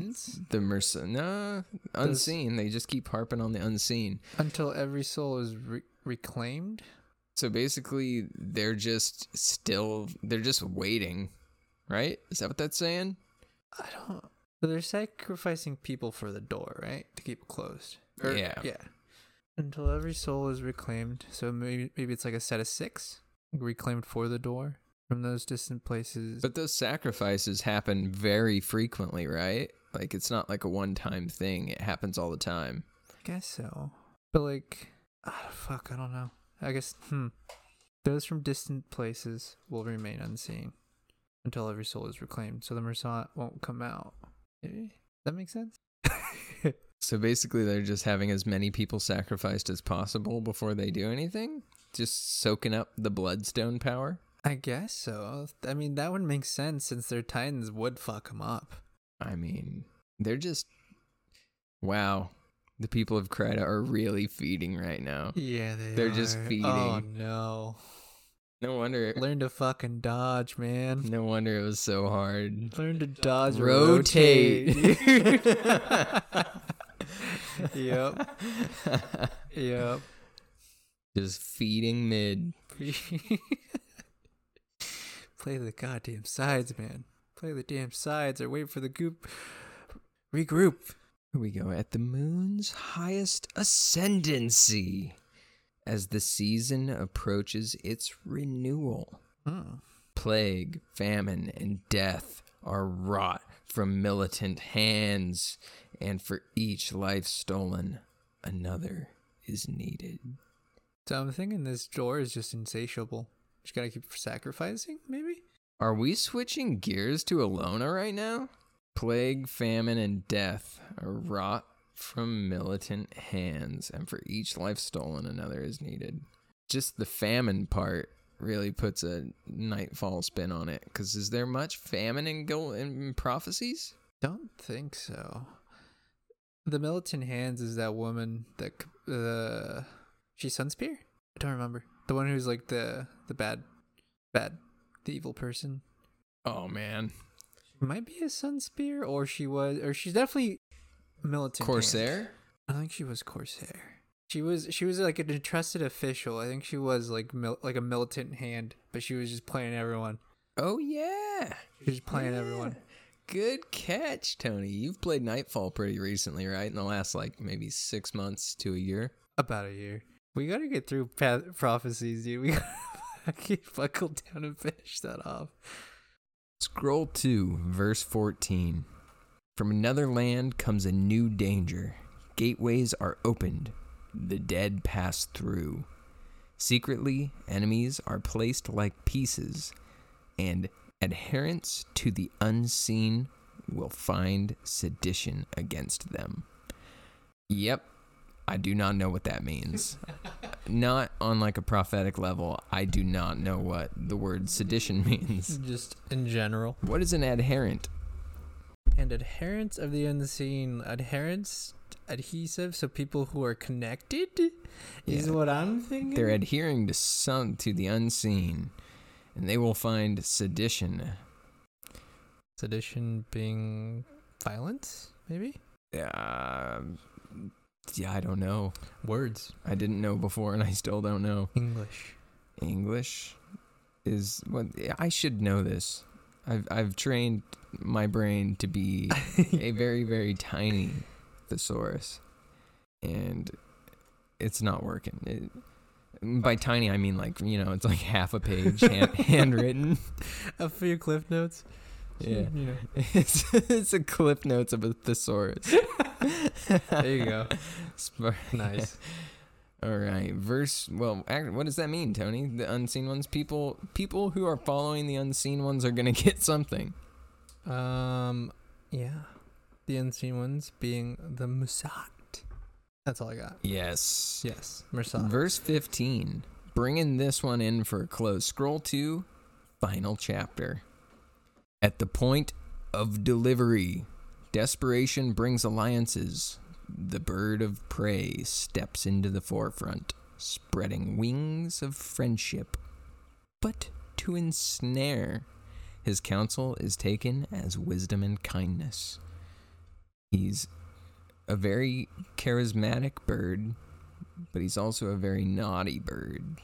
the Mursa... Nah, unseen. They just keep harping on the unseen. Until every soul is reclaimed? So basically, they're just still... They're just waiting, right? Is that what that's saying? I don't... So they're sacrificing people for the door, right? To keep it closed. Yeah. Until every soul is reclaimed. So maybe it's like a set of 6. Reclaimed for the door from those distant places. But those sacrifices happen very frequently, right? Like, it's not like a one-time thing. It happens all the time. I guess so. But like, I don't know. I guess, those from distant places will remain unseen until every soul is reclaimed. So the Mursaat won't come out. Maybe? That makes sense? So basically, they're just having as many people sacrificed as possible before they do anything? Just soaking up the bloodstone power? I guess so. I mean, that would make sense since their titans would fuck them up. I mean, they're just... Wow. The people of Kryta are really feeding right now. Yeah, they're just feeding. Oh, no. No wonder. Learn to fucking dodge, man. No wonder it was so hard. Learn to dodge. Rotate. Yep. Yep. Just feeding mid. Play the goddamn sides, man. Play the damn sides or wait for the goop. Regroup. Here we go. At the moon's highest ascendancy, as the season approaches its renewal. Oh. Plague, famine, and death are wrought from militant hands, and for each life stolen, another is needed. So I'm thinking this door is just insatiable. Just gotta keep sacrificing, maybe? Are we switching gears to Alona right now? Plague, famine, and death are wrought from militant hands, and for each life stolen, another is needed. Just the famine part really puts a Nightfall spin on it, because is there much famine in prophecies? Don't think so. The militant hands is that woman that... She's Sunspear? I don't remember. The one who's like the evil person. Oh man. She might be a Sunspear, she's definitely militant. Corsair? Hand. I think she was Corsair. She was like an entrusted official. I think she was like a militant hand, but she was just playing everyone. Oh yeah. She was playing everyone. Good catch, Tony. You've played Nightfall pretty recently, right? In the last like maybe 6 months to a year. About a year. We gotta get through prophecies, dude. We gotta buckle down and finish that off. Scroll 2, verse 14. From another land comes a new danger. Gateways are opened. The dead pass through. Secretly, enemies are placed like pieces, and adherents to the unseen will find sedition against them. Yep. I do not know what that means. Not on like a prophetic level. I do not know what the word sedition means. Just in general. What is an adherent? And adherents of the unseen. Adherents, adhesive, so people who are connected is what I'm thinking. They're adhering to the unseen, and they will find sedition. Sedition being violence, maybe? Yeah, I don't know. Words. I didn't know before, and I still don't know. English. English is what... I should know this. I've trained my brain to be a very, very tiny thesaurus, and it's not working. By tiny, I mean like, you know, it's like half a page handwritten. A few cliff notes. Yeah. It's a cliff notes of a thesaurus. There you go. Nice. Alright, verse... Well, what does that mean, Tony? The Unseen Ones? People who are following the Unseen Ones are going to get something. Yeah. The Unseen Ones being the Mursaat. That's all I got. Yes. Yes, Mursaat. Verse 15. Bringing this one in for a close. Scroll to final chapter. At the point of delivery, desperation brings alliances. The bird of prey steps into the forefront, spreading wings of friendship. But to ensnare, his counsel is taken as wisdom and kindness. He's a very charismatic bird, but he's also a very naughty bird,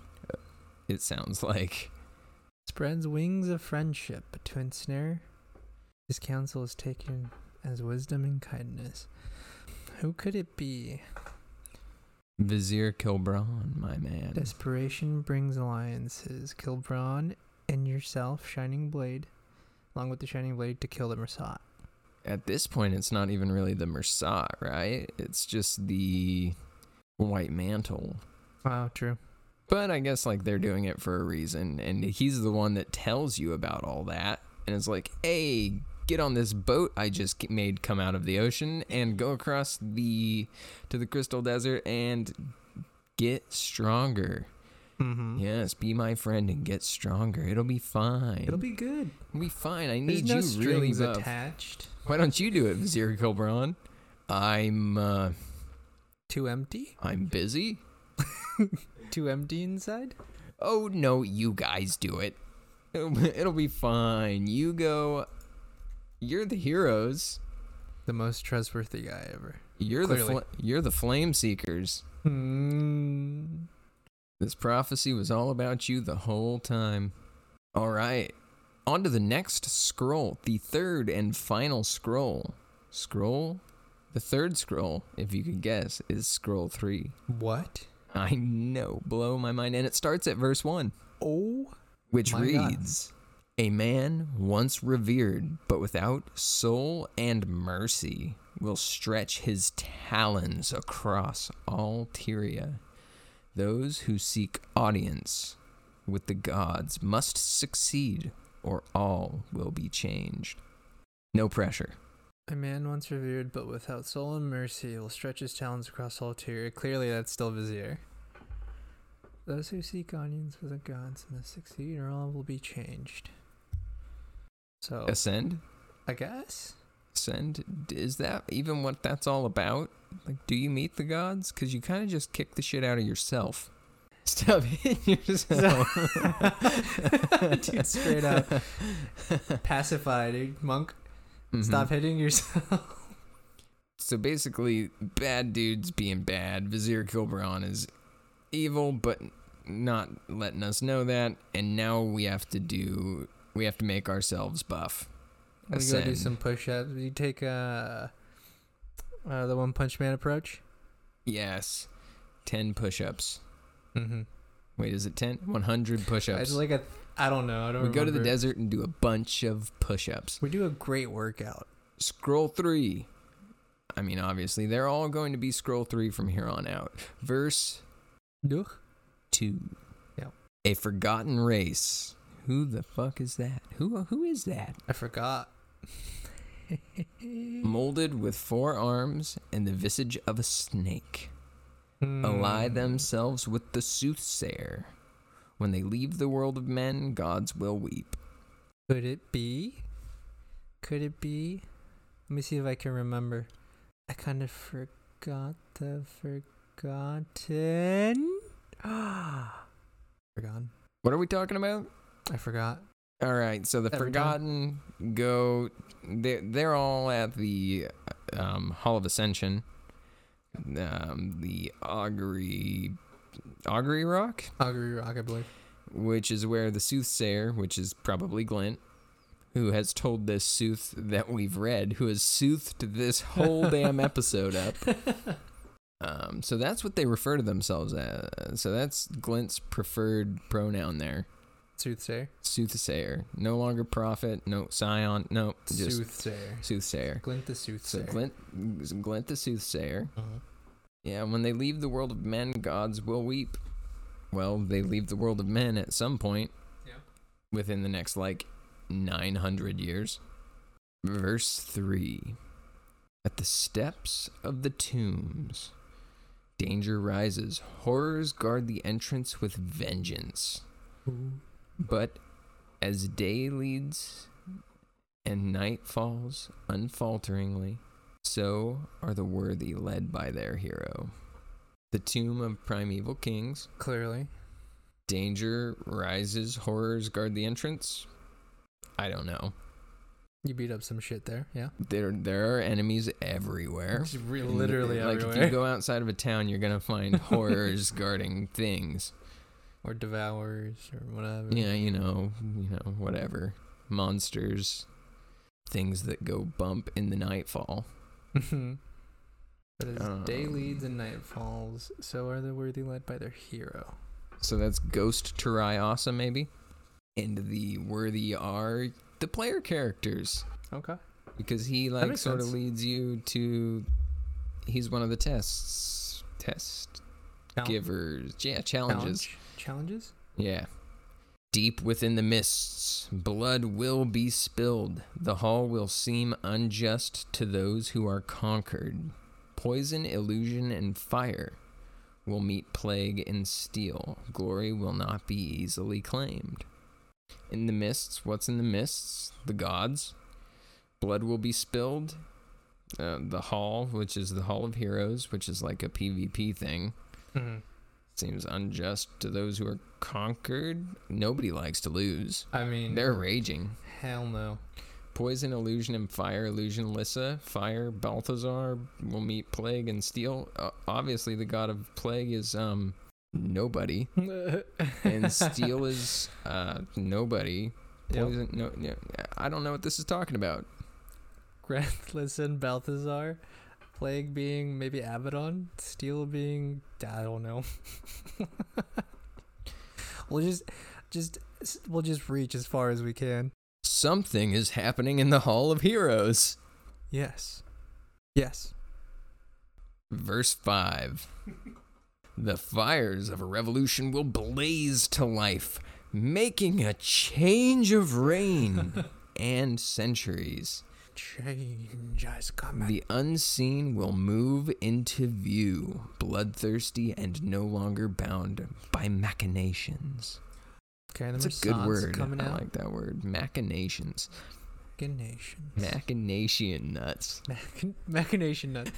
it sounds like. Spreads wings of friendship, but to ensnare, his counsel is taken as wisdom and kindness. Who could it be? Vizier Khilbron, my man. Desperation brings alliances. Khilbron and yourself, Shining Blade, along with the Shining Blade, to kill the Mursaat. At this point, it's not even really the Mursaat, right? It's just the White Mantle. Wow, true. But I guess, like, they're doing it for a reason, and he's the one that tells you about all that, and it's like, hey, get on this boat I just made come out of the ocean and go across to the Crystal Desert and get stronger. Mm-hmm. Yes, be my friend and get stronger. It'll be fine. It'll be good. It'll be fine. I need you really attached. Why don't you do it, Vizier Khilbron? I'm too empty. I'm busy. Too empty inside. Oh no, you guys do it. It'll be fine. You go. You're the heroes. The most trustworthy guy ever. You're the Flame Seekers. Mm. This prophecy was all about you the whole time. All right. On to the next scroll. The third and final scroll. The third scroll, if you could guess, is scroll 3. What? I know. Blow my mind. And it starts at verse 1. Oh. Which reads... God. A man once revered, but without soul and mercy, will stretch his talons across all Tyria. Those who seek audience with the gods must succeed, or all will be changed. No pressure. A man once revered, but without soul and mercy, will stretch his talons across all Tyria. Clearly, that's still Vizier. Those who seek audience with the gods must succeed, or all will be changed. So ascend, I guess. Ascend, is that even what that's all about? Like, do you meet the gods? Because you kind of just kick the shit out of yourself. Stop hitting yourself. Dude, straight up. Pacify, dude. Monk. Mm-hmm. Stop hitting yourself. So basically, bad dudes being bad. Vizier Khilbron is evil, but not letting us know that. And now we have to make ourselves buff. Ascend. We go do some push-ups. You take the One Punch Man approach. Yes, 10 push-ups. Mm-hmm. Wait, is it 10? 100 push-ups. It's like I don't know. I don't. We remember. Go to the desert and do a bunch of push-ups. We do a great workout. Scroll 3. I mean, obviously, they're all going to be scroll 3 from here on out. Verse 2. Yep. A forgotten race. Who the fuck is that? Who is that? I forgot. Molded with 4 arms and the visage of a snake. Ally themselves with the Soothsayer. When they leave the world of men, gods will weep. Could it be? Let me see if I can remember. I kind of forgot the Forgotten. Forgotten. What are we talking about? I forgot. All right, so the Forgotten go. They're all at the Hall of Ascension, the Augury Rock. Augury Rock, I believe. Which is where the Soothsayer, which is probably Glint, who has told this sooth that we've read, who has soothed this whole damn episode up. So that's what they refer to themselves as. So that's Glint's preferred pronoun there. Soothsayer. No longer prophet. No scion. No. Just Soothsayer. Glint the Soothsayer. So Glint the Soothsayer. Uh-huh. Yeah, when they leave the world of men, gods will weep. Well, they leave the world of men at some point. Yeah. Within the next, 900 years. Verse 3. At the steps of the tombs, danger rises. Horrors guard the entrance with vengeance. But as day leads and night falls unfalteringly, so are the worthy led by their hero. The tomb of primeval kings. Clearly. Danger rises. Horrors guard the entrance. I don't know. You beat up some shit there, yeah? There are enemies everywhere. It's literally everywhere. If you go outside of a town, you're going to find horrors guarding things. Or devourers or whatever. Yeah, you know, whatever. Monsters. Things that go bump in the nightfall. But as day leads and night falls, so are the worthy led by their hero. So that's Ghost Turiasa, maybe? And the worthy are... the player characters. Okay. Because he sort of leads you to, he's one of the givers. Yeah, challenges. Challenges? Yeah. Deep within the mists, blood will be spilled. The hall will seem unjust to those who are conquered. Poison, illusion, and fire will meet plague and steel. Glory will not be easily claimed. In the mists, what's in the mists? The gods. Blood will be spilled. The hall, which is the Hall of Heroes, which is like a PvP thing. Mm-hmm. Seems unjust to those who are conquered. Nobody likes to lose. I mean... they're raging. Hell no. Poison, illusion, and fire. Illusion, Lissa. Fire, Balthazar. Will meet plague and steel. Obviously, the god of plague is... nobody. And steel is nobody. Poison, yep. No, I don't know what this is talking about. Grethless and Balthazar. Plague being maybe Abaddon. Steel being I don't know. We'll just reach as far as we can. Something is happening in the Hall of Heroes. Yes. Verse 5. The fires of a revolution will blaze to life, making a change of reign and centuries. Change is coming. The unseen will move into view, bloodthirsty and no longer bound by machinations. Okay, that's a good word. I like that word. Machinations. Machinations. Machination nuts. Machination nuts.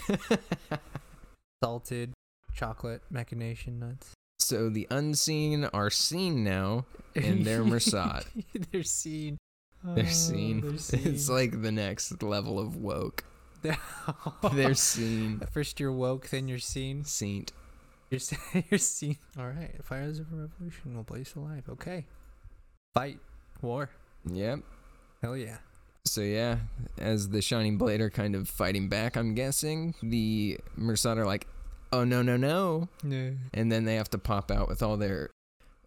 Salted. Chocolate machination nuts. So the unseen are seen now, and they're Mursaat. They're seen. They're seen. It's like the next level of woke. They're seen. At first you're woke, then you're seen. Seen. You're seen. All right. The fires of a revolution will blaze alive. Okay. Fight. War. Yep. Hell yeah. So yeah, as the Shining Blade are kind of fighting back, I'm guessing, the Mursaat are like, oh, no. And then they have to pop out with all their,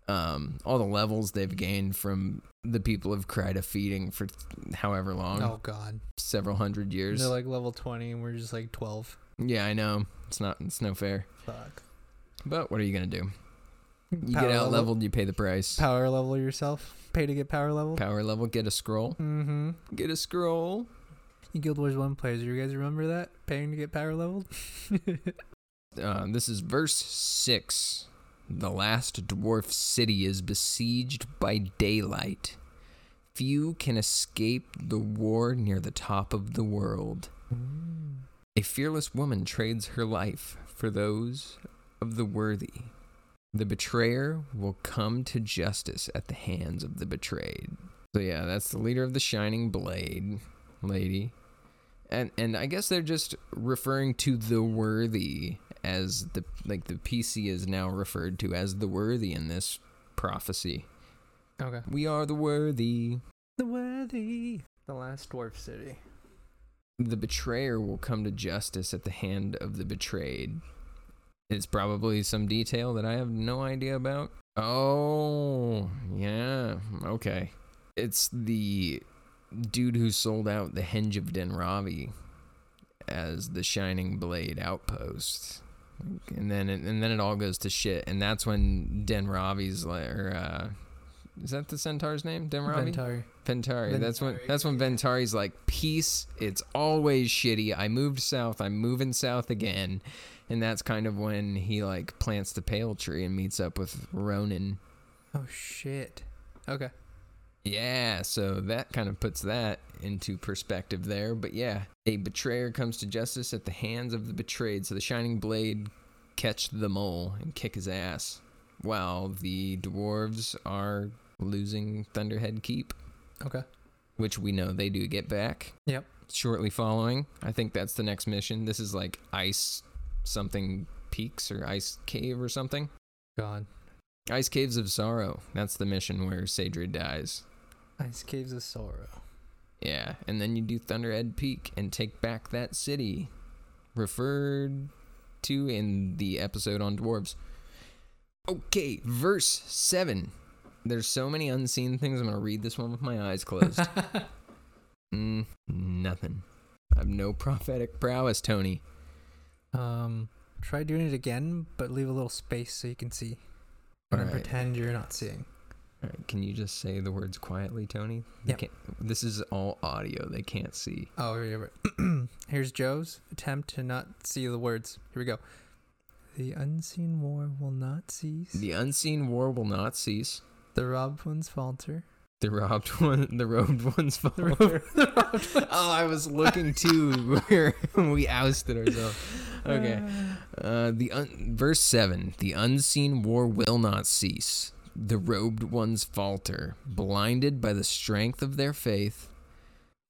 all the levels they've gained from the people of Kryta feeding for however long. Oh, God. Several hundred years. They're like level 20 and we're just like 12. Yeah, I know. It's no fair. Fuck. But what are you going to do? You power get out-leveled, you pay the price. Power level yourself. Pay to get power level. Power level, get a scroll. Mm-hmm. Get a scroll. You Guild Wars 1 players, you guys remember that? Paying to get power leveled? This is verse 6. The last dwarf city is besieged by daylight. Few can escape the war near the top of the world. A fearless woman trades her life for those of the worthy. The betrayer will come to justice at the hands of the betrayed. So yeah, that's the leader of the Shining Blade lady. And I guess they're just referring to the worthy as the PC is now referred to as the worthy in this prophecy. Okay. We are the worthy. The worthy. The last dwarf city. The betrayer will come to justice at the hand of the betrayed. It's probably some detail that I have no idea about. Oh, yeah. Okay. It's the dude who sold out the Henge of Denravi as the Shining Blade outpost. And then it all goes to shit, and that's when Denravi's like, or is that the centaur's name? Denravi? Ventari. That's when Ventari's like, peace. It's always shitty. I moved south. I'm moving south again, and that's kind of when he like plants the pale tree and meets up with Ronan. Oh shit. Okay. Yeah, so that kind of puts that into perspective there. But yeah, a betrayer comes to justice at the hands of the betrayed. So the Shining Blade catch the mole and kick his ass, while the dwarves are losing Thunderhead Keep. Okay. Which we know they do get back. Yep. Shortly following. I think that's the next mission. This is like Ice something Peaks or Ice Cave or something. God. Ice Caves of Sorrow. That's the mission where Sadra dies. Ice Caves of Sorrow. Yeah, and then you do Thunderhead Peak and take back that city, referred to in the episode on dwarves. Okay, verse 7. There's so many unseen things. I'm going to read this one with my eyes closed. Nothing. I have no prophetic prowess, Tony. Try doing it again, but leave a little space so you can see. All right. Pretend you're not seeing. All right. Can you just say the words quietly, Tony? Yep. This is all audio. They can't see. Oh, right. Here's Joe's attempt to not see the words. Here we go. The unseen war will not cease. The unseen war will not cease. The robbed ones falter. The robed ones falter. Oh, I was looking to where we ousted ourselves. Okay. Verse 7. The unseen war will not cease. The robed ones falter, blinded by the strength of their faith.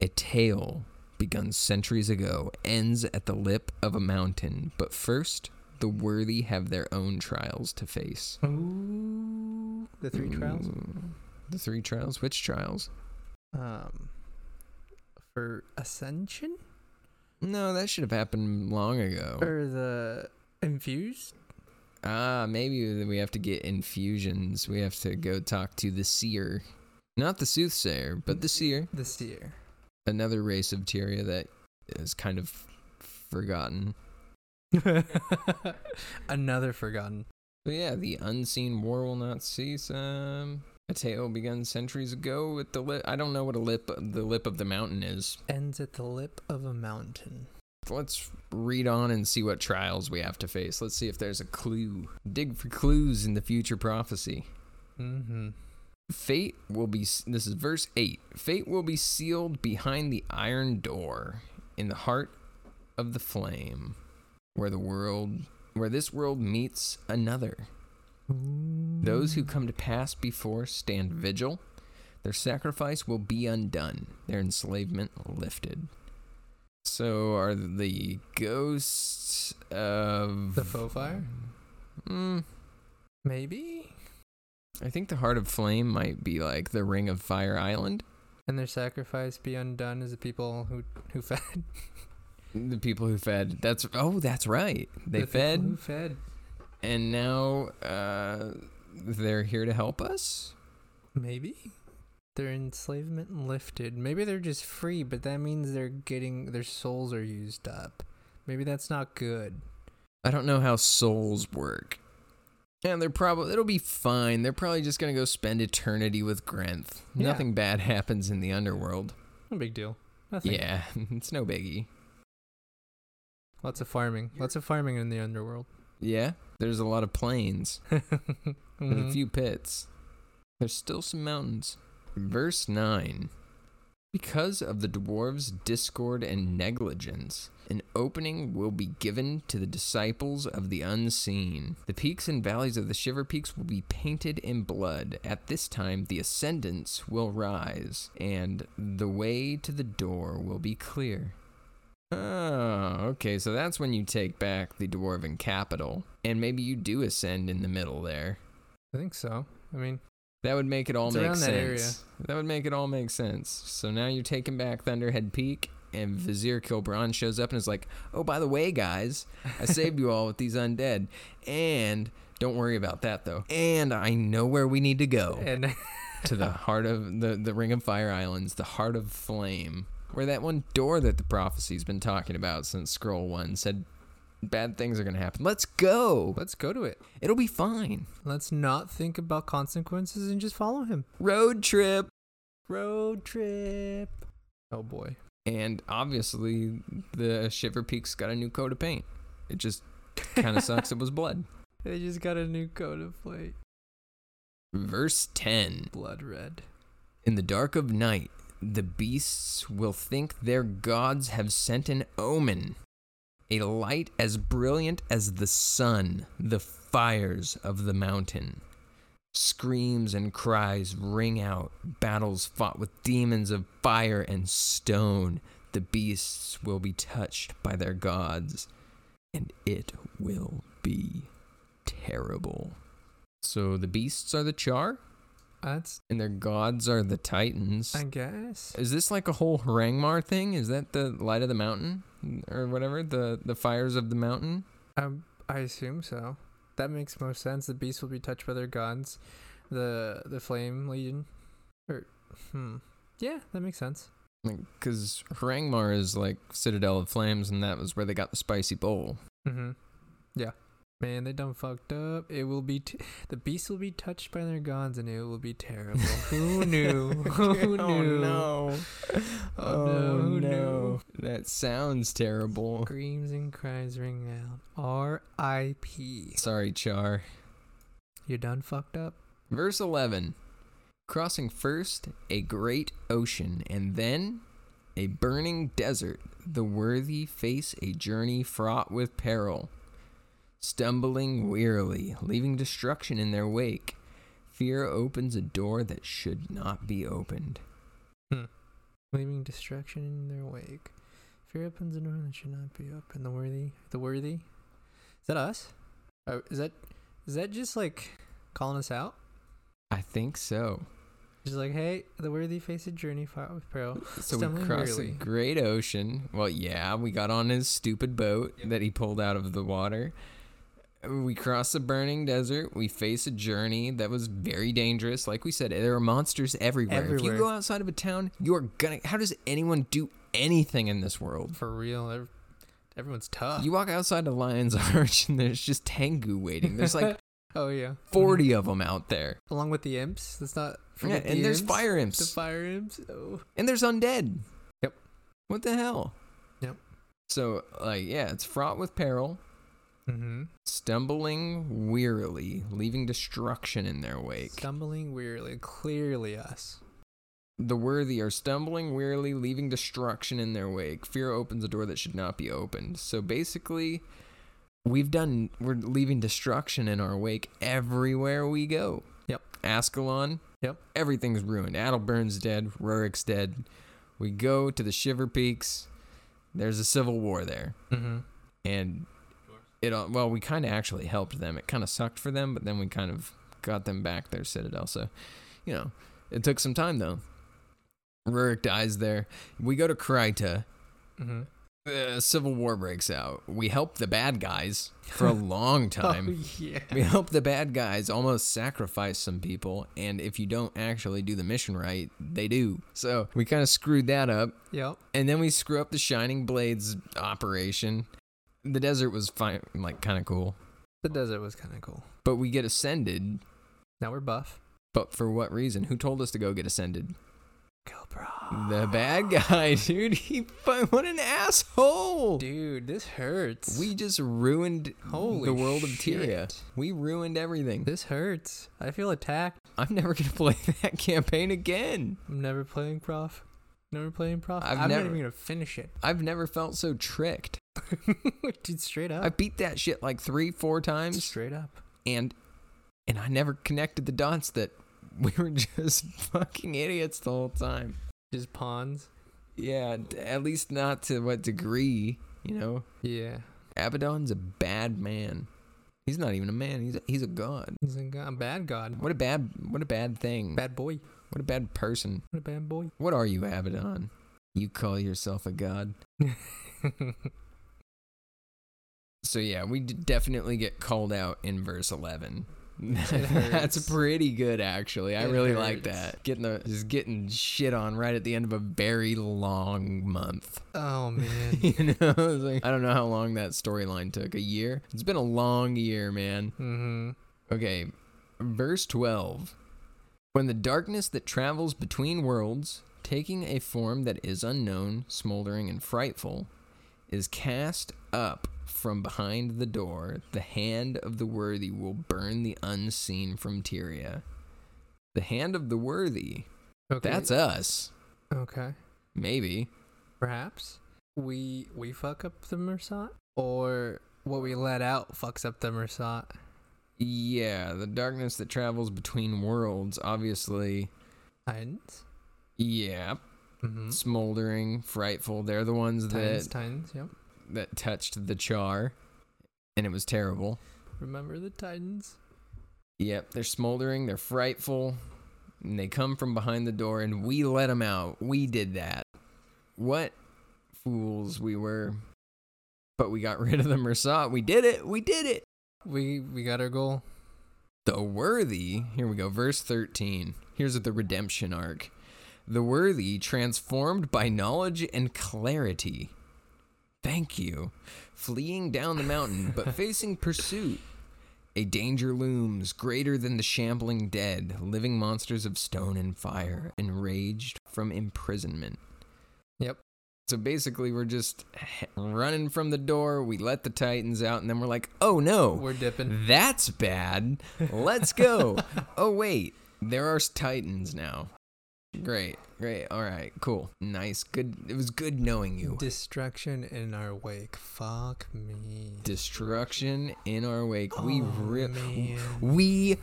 A tale begun centuries ago ends at the lip of a mountain. But first, the worthy have their own trials to face. Ooh, the three trials? The three trials? Which trials? For Ascension? No, that should have happened long ago. Or the Infused? Maybe we have to get infusions. We have to go talk to the Seer. Not the Soothsayer, but the Seer. The Seer. Another race of Tyria that is kind of forgotten. Another forgotten. But yeah, the unseen war will not cease. A tale begun centuries ago at the lip. I don't know what the lip of the mountain is. Ends at the lip of a mountain. Let's read on and see what trials we have to face. Let's see if there's a clue. Dig for clues in the future prophecy. Mm-hmm. This is verse 8. Fate will be sealed behind the iron door in the heart of the flame. Where this world meets another. Those who come to pass before stand vigil. Their sacrifice will be undone. Their enslavement lifted. So are the ghosts of the Foefire? Maybe. I think the Heart of Flame might be like the Ring of Fire Island. And their sacrifice be undone is the people who fed. The people who fed. That's right. They fed. Who fed? And now they're here to help us. Maybe their enslavement lifted. Maybe they're just free, but that means they're getting their souls are used up. Maybe that's not good. I don't know how souls work. And it'll be fine. They're probably just gonna go spend eternity with Grenth. Yeah. Nothing bad happens in the underworld. No big deal. Nothing. Yeah, it's no biggie. Lots of farming. Lots of farming in the underworld. Yeah, there's a lot of plains. There's a few pits. There's still some mountains. Verse 9. Because of the dwarves' discord and negligence, an opening will be given to the disciples of the unseen. The peaks and valleys of the Shiver Peaks will be painted in blood. At this time, the ascendants will rise, and the way to the door will be clear. Oh, okay, so that's when you take back the Dwarven capital, and maybe you do ascend in the middle there. I think so. I mean, that would make it all make sense. That would make it all make sense. So now you're taking back Thunderhead Peak, and Vizier Khilbron shows up and is like, oh, by the way, guys, I saved you all with these undead, and don't worry about that, though, and I know where we need to go, and to the heart of the Ring of Fire Islands, the Heart of Flame. Where that one door that the prophecy's been talking about since Scroll 1 said bad things are going to happen. Let's go. Let's go to it. It'll be fine. Let's not think about consequences and just follow him. Road trip. Road trip. Oh, boy. And obviously, the Shiver Peaks got a new coat of paint. It just kind of sucks it was blood. They just got a new coat of paint. Verse 10. Blood red. In the dark of night, the beasts will think their gods have sent an omen. A light as brilliant as the sun, the fires of the mountain. Screams and cries ring out, battles fought with demons of fire and stone. The beasts will be touched by their gods, and it will be terrible. So the beasts are the Char? And their gods are the Titans. I guess. Is this like a whole Harangmar thing? Is that the light of the mountain? Or whatever? The fires of the mountain? I assume so. That makes most sense. The beasts will be touched by their gods. The Flame Legion. Yeah, that makes sense. Because Harangmar is like Citadel of Flames, and that was where they got the spicy bowl. Mm-hmm. Yeah. Man, they done fucked up. It will be... the beasts will be touched by their gods, and it will be terrible. Who knew? Who knew? Oh, no. Oh, no. Who knew? That sounds terrible. Screams and cries ring out. R.I.P. Sorry, Char. You're done fucked up. Verse 11. Crossing first a great ocean, and then a burning desert, the worthy face a journey fraught with peril. Stumbling wearily, leaving destruction in their wake, fear opens a door that should not be opened. Leaving destruction in their wake, fear opens a door that should not be opened. The worthy. Is that us? Is that just like calling us out? I think so. Just like, hey, the worthy face a journey fraught with peril. So we crossed the great ocean. Well, yeah, we got on his stupid boat that he pulled out of the water. We cross the burning desert. We face a journey that was very dangerous. Like we said, there are monsters everywhere. If you go outside of a town, you're gonna... how does anyone do anything in this world? For real, everyone's tough. You walk outside of Lion's Arch and there's just Tengu waiting. There's like 40 of them out there. Along with the imps. Let's not forget the imps. And there's fire imps. The fire imps. Oh. And there's undead. Yep. What the hell? Yep. So, it's fraught with peril. Mm-hmm. Stumbling wearily, leaving destruction in their wake. Stumbling wearily, clearly us. The worthy are stumbling wearily, leaving destruction in their wake. Fear opens a door that should not be opened. So basically, we're leaving destruction in our wake everywhere we go. Yep. Ascalon. Yep. Everything's ruined. Adelburn's dead. Rurik's dead. We go to the Shiver Peaks. There's a civil war there. Mm-hmm. And... we kind of actually helped them. It kind of sucked for them, but then we kind of got them back their citadel. So, it took some time, though. Rurik dies there. We go to Kryta. Mm-hmm. The civil war breaks out. We help the bad guys for a long time. Oh, yeah. We help the bad guys almost sacrifice some people, and if you don't actually do the mission right, they do. So we kind of screwed that up. Yep. And then we screw up the Shining Blade's operation. The desert was fine, kind of cool. The desert was kind of cool. But we get ascended. Now we're buff. But for what reason? Who told us to go get ascended? Khilbron. The bad guy, dude. What an asshole. Dude, this hurts. We just ruined the world of Tyria. We ruined everything. This hurts. I feel attacked. I'm never going to play that campaign again. I'm never playing Prof. Never playing Prof. I'm not even going to finish it. I've never felt so tricked. Dude, straight up. I beat that shit like 3-4 times. Straight up. And I never connected the dots that we were just fucking idiots the whole time. Just pawns? Yeah, at least not to what degree, Yeah. Abaddon's a bad man. He's not even a man. He's a god. He's a bad god. What a bad thing. Bad boy. What a bad person. What a bad boy. What are you, Abaddon? You call yourself a god. So yeah, we definitely get called out in verse 11. That's pretty good, actually. I really like that. Just getting shit on right at the end of a very long month. Oh man, I don't know how long that storyline took. A year? It's been a long year, man. Mm-hmm. Okay, verse 12. When the darkness that travels between worlds, taking a form that is unknown, smoldering and frightful, is cast up from behind the door, the hand of the worthy will burn the unseen frontier. The hand of the worthy. Okay. That's us. Okay. Maybe. Perhaps. We fuck up the Mursaat? Or what we let out fucks up the Mursaat? Yeah, the darkness that travels between worlds, obviously. Titans? Yeah. Mm-hmm. Smoldering, frightful. They're the ones that touched the Char, and it was terrible. Remember the Titans? Yep, they're smoldering, they're frightful, and they come from behind the door, and we let them out. We did that. What fools we were. But we got rid of the Mursaat. We did it. We got our goal. The worthy. Here we go, verse 13. Here's the redemption arc. The worthy, transformed by knowledge and clarity. Thank you. Fleeing down the mountain, but facing pursuit. A danger looms, greater than the shambling dead, living monsters of stone and fire, enraged from imprisonment. Yep. So basically, we're just running from the door, we let the Titans out, and then we're like, oh no! We're dipping. That's bad! Let's go! Oh wait, there are Titans now. Great. All right, cool. Nice. Good. It was good knowing you. Destruction in our wake. Fuck me. Destruction in our wake. Oh, we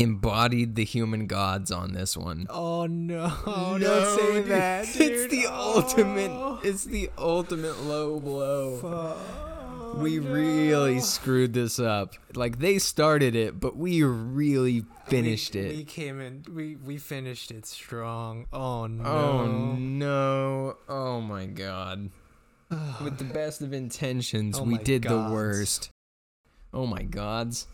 embodied the human gods on this one. Oh no. Don't say that. Dude. It's the ultimate low blow. Fuck. We really screwed this up. Like, they started it, but we really finished it. We came in. We finished it strong. Oh, no. Oh, my God. With the best of intentions, we did the worst. Oh, my gods.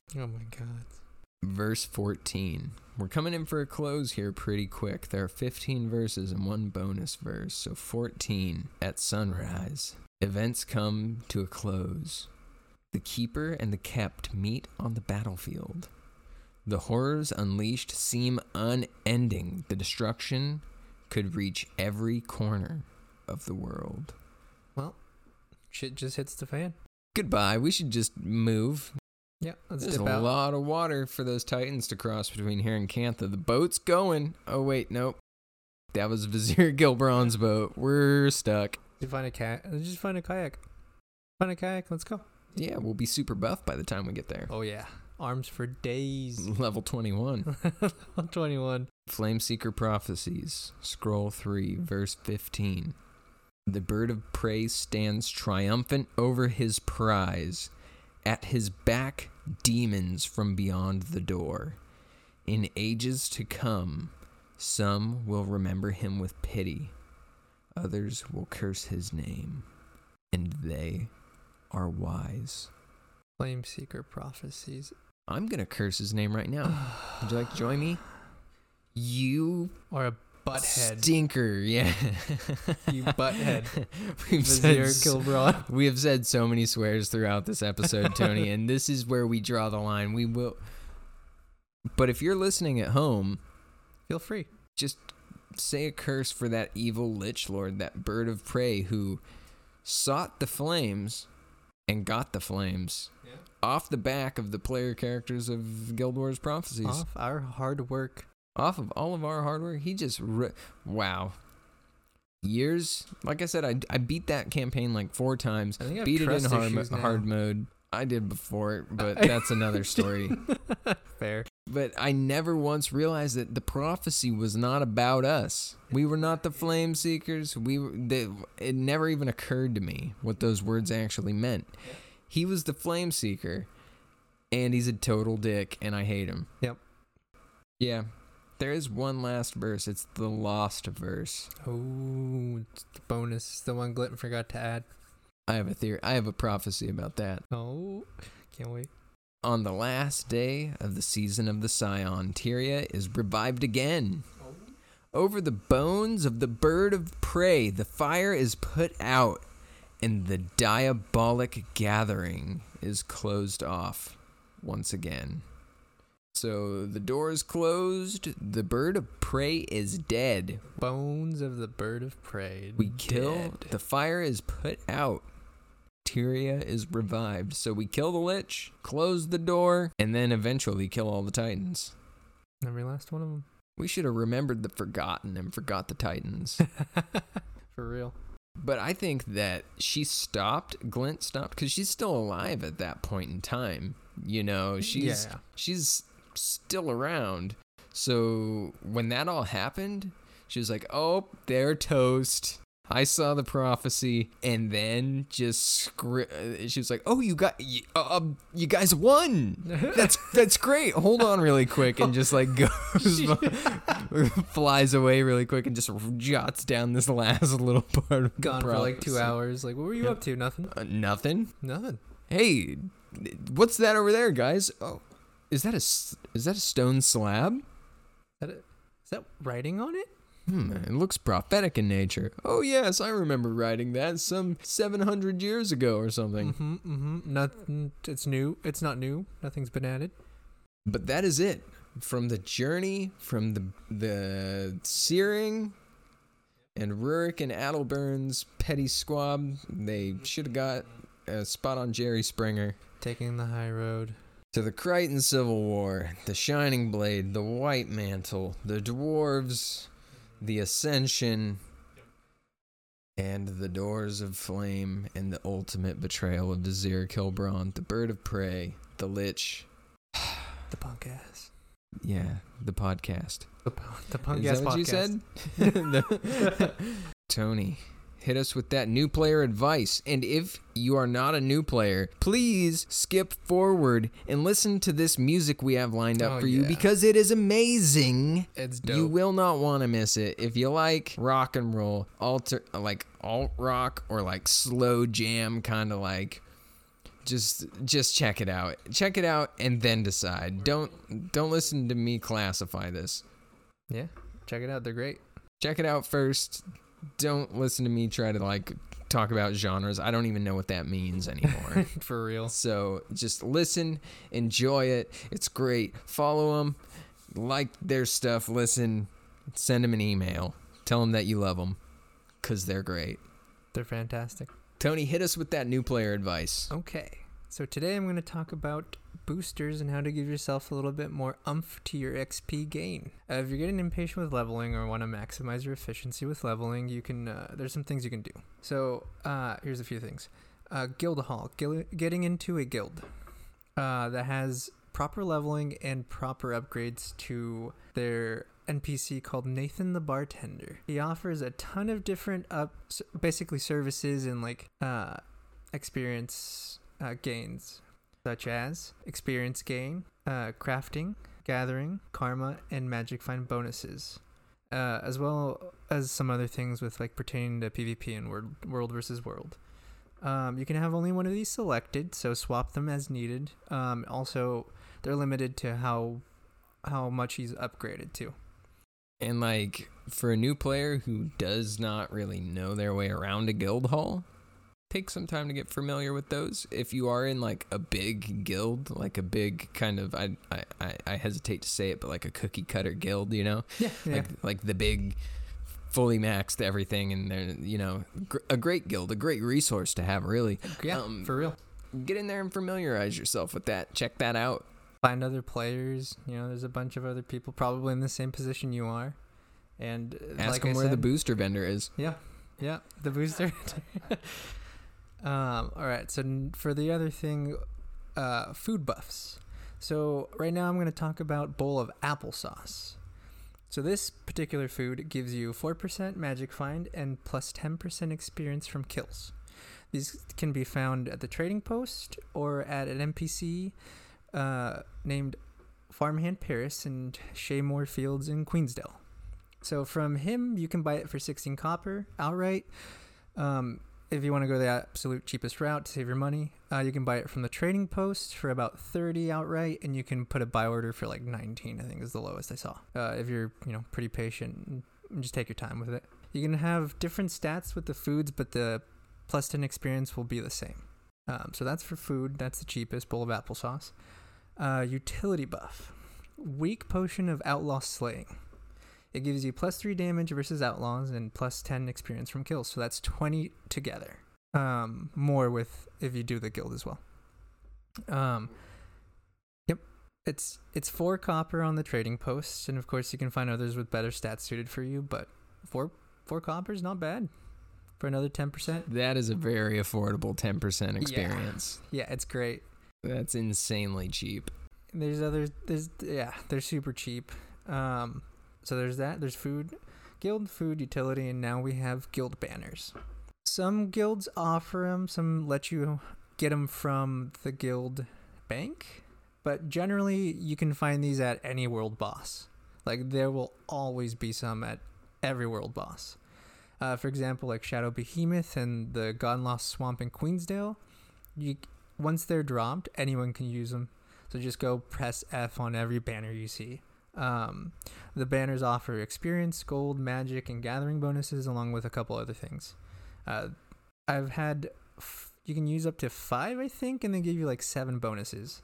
Verse 14. We're coming in for a close here pretty quick. There are 15 verses and one bonus verse, so 14 at sunrise. Events come to a close. The keeper and the kept meet on the battlefield. The horrors unleashed seem unending. The destruction could reach every corner of the world. Well, shit just hits the fan. Goodbye. We should just move. Yeah, let's dip out. There's a lot of water for those Titans to cross between here and Cantha. The boat's going. Oh, wait, nope. That was Vizier Khilbron's boat. We're stuck. Just find a kayak. Let's go. Yeah, we'll be super buff by the time we get there. Oh, yeah. Arms for days. Level 21. Flame Seeker Prophecies. Scroll 3, verse 15. The bird of prey stands triumphant over his prize. At his back, demons from beyond the door. In ages to come, some will remember him with pity. Others will curse his name, and they are wise. Flame Seeker Prophecies. I'm going to curse his name right now. Would you like to join me? You are a butthead. Stinker, yeah. You butthead. We have said so many swears throughout this episode, Tony, and this is where we draw the line. We will. But if you're listening at home, feel free. Just say a curse for that evil Lich Lord, that bird of prey who sought the flames and got the flames off the back of the player characters of Guild Wars Prophecies. Off of all of our hard work. He just... Wow. Years. Like I said, I beat that campaign like 4 times. I think I beat it in hard mode. I did before, but that's another story. Fair. But I never once realized that the prophecy was not about us. We were not the Flame Seekers. It never even occurred to me what those words actually meant. He was the Flame Seeker, and he's a total dick, and I hate him. Yep. Yeah. There is one last verse. It's the lost verse. Oh, it's the bonus. The one Glint forgot to add. I have a theory. I have a prophecy about that. Oh, can't wait. On the last day of the season of the Scion, Tyria is revived again. Over the bones of the bird of prey, the fire is put out, and the diabolic gathering is closed off once again. So the door is closed. The bird of prey is dead. Bones of the bird of prey. We kill. The fire is put out. Tyria is revived. So we kill the Lich, close the door, and then eventually kill all the Titans. Every last one of them. We should have remembered the Forgotten and forgot the Titans. For real. But I think that she stopped, Glint stopped, because she's still alive at that point in time. You know, she's still around. So when that all happened, she was like, oh, they're toast. I saw the prophecy. And then she was like, oh, you guys won. That's great. Hold on really quick. And just like goes, flies away really quick and just jots down this last little part of Gone for like 2 hours. Like, what were you up to? Nothing. Nothing. Hey, what's that over there, guys? Oh. Is that a stone slab? Is that writing on it? It looks prophetic in nature. Oh, yes, I remember writing that some 700 years ago or something. Nothing. It's new. It's not new. Nothing's been added. But that is it. From the journey, from the searing, and Rurik and Adelburn's petty squab, they should have got a spot on Jerry Springer. Taking the high road. To the Krytan Civil War, the Shining Blade, the White Mantle, the Dwarves, the Ascension, and the Doors of Flame, and the ultimate betrayal of Vizier Khilbron, the Bird of Prey, the Lich. The podcast. Yeah, the podcast. The podcast. Is that what you said? Tony, hit us with that new player advice. And if you are not a new player, please skip forward and listen to this music we have lined up for you because it is amazing. It's dope. You will not want to miss it. If you like rock and roll, alt rock or like slow jam, kind of like, just check it out. Check it out and then decide. Don't listen to me classify this. Yeah, check it out. They're great. Check it out first. Don't listen to me try to, like, talk about genres. I don't even know what that means anymore. For real. So just listen, enjoy it. It's great. Follow them, like their stuff, listen, send them an email. Tell them that you love them because they're great. They're fantastic. Tony, hit us with that new player advice. Okay. So today I'm going to talk about boosters and how to give yourself a little bit more oomph to your XP gain. If you're getting impatient with leveling or want to maximize your efficiency with leveling, you can. There's some things you can do. So here's a few things. Guild Hall, getting into a guild that has proper leveling and proper upgrades to their NPC called Nathan the Bartender. He offers a ton of different basically services and like experience gains, such as experience gain, crafting, gathering, karma, and magic find bonuses, as well as some other things with like pertaining to PvP and world versus world. You can have only one of these selected, so swap them as needed. Also, they're limited to how much he's upgraded to. And like for a new player who does not really know their way around a guild hall, take some time to get familiar with those. If you are in like a big guild, like a big kind of, I hesitate to say it, but like a cookie cutter guild, you know? Yeah. Like the big, fully maxed everything, and they're, you know, a great guild, a great resource to have, really. Yeah, for real. Get in there and familiarize yourself with that. Check that out. Find other players. You know, there's a bunch of other people probably in the same position you are. And ask like them where the booster vendor is. Yeah, the booster vendor. All right, so for the other thing, food buffs. So right now I'm going to talk about bowl of applesauce. So this particular food gives you 4% magic find and plus 10% experience from kills. These can be found at the trading post or at an NPC named Farmhand Paris and Shaymore Fields in Queensdale. So from him, you can buy it for 16 copper outright. if you want to go the absolute cheapest route to save your money, you can buy it from the trading post for about $30 outright, and you can put a buy order for like $19, I think is the lowest I saw. If you're, you know, pretty patient, and just take your time with it. You can have different stats with the foods, but the plus 10 experience will be the same. So that's for food. That's the cheapest bowl of applesauce. Utility buff. Weak Potion of Outlaw Slaying. It gives you plus 3 damage versus outlaws and plus 10 experience from kills. So that's 20 together. More with if you do the guild as well. Yep. It's 4 copper on the trading post. And of course you can find others with better stats suited for you. But four copper is not bad for another 10%. That is a very affordable 10% experience. Yeah, it's great. That's insanely cheap. They're super cheap. So there's that. There's food, guild, food, utility, and now we have guild banners. Some guilds offer them, some let you get them from the guild bank, but generally you can find these at any world boss. Like there will always be some at every world boss. For example, like Shadow Behemoth and the Gone Lost Swamp in Queensdale, once they're dropped, anyone can use them. So just go press F on every banner you see. The banners offer experience, gold, magic, and gathering bonuses, along with a couple other things. I've had you can use up to 5, I think, and they give you like 7 bonuses,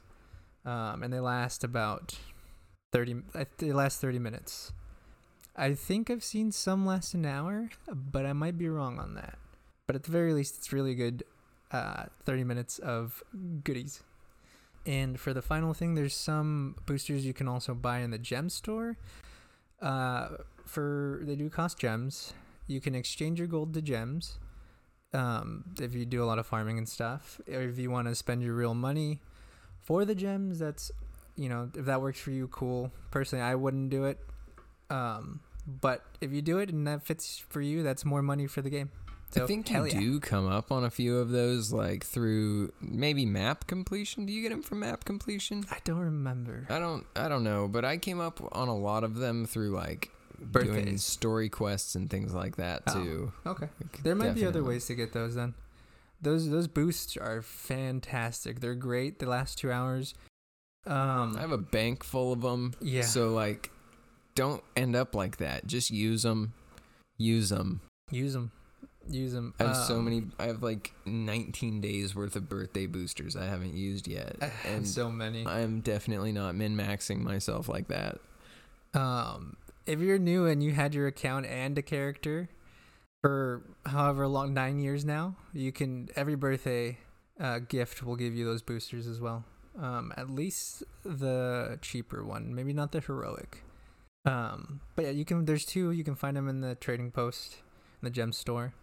and they last about 30. They last 30 minutes. I think I've seen some last an hour, but I might be wrong on that. But at the very least, it's really good. 30 minutes of goodies. And for the final thing, there's some boosters you can also buy in the gem store. They do cost gems. You can exchange your gold to gems if you do a lot of farming and stuff. Or if you want to spend your real money for the gems, that's, you know, if that works for you, cool. Personally, I wouldn't do it. But if you do it and that fits for you, that's more money for the game. So, I think you do come up on a few of those, like through maybe map completion. Do you get them from map completion? I don't remember. I don't know, but I came up on a lot of them through like birthdays, doing story quests and things like that too. Okay, there might be other ways to get those then. Those boosts are fantastic. They're great. The last 2 hours. I have a bank full of them. Yeah. So like, don't end up like that. Just use them. Use them. I have so many. I have like 19 days worth of birthday boosters I haven't used yet. I have and so many. I'm definitely not min-maxing myself like that. If you're new and you had your account and a character for however long, 9 years now, you can every birthday gift will give you those boosters as well. At least the cheaper one, maybe not the heroic. But yeah, you can. There's 2. You can find them in the trading post, in the gem store.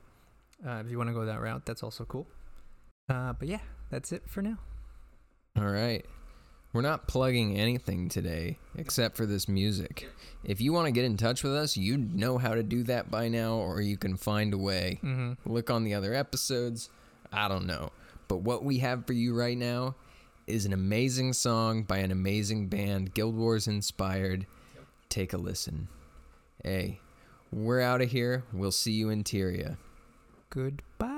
If you want to go that route, that's also cool. But yeah, that's it for now. All right. We're not plugging anything today except for this music. If you want to get in touch with us, you know how to do that by now, or you can find a way. Mm-hmm. Look on the other episodes. I don't know. But what we have for you right now is an amazing song by an amazing band, Guild Wars inspired. Take a listen. Hey, we're out of here. We'll see you in Tyria. Goodbye.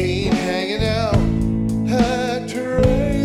Ain't hanging out at Terrain.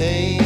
thing.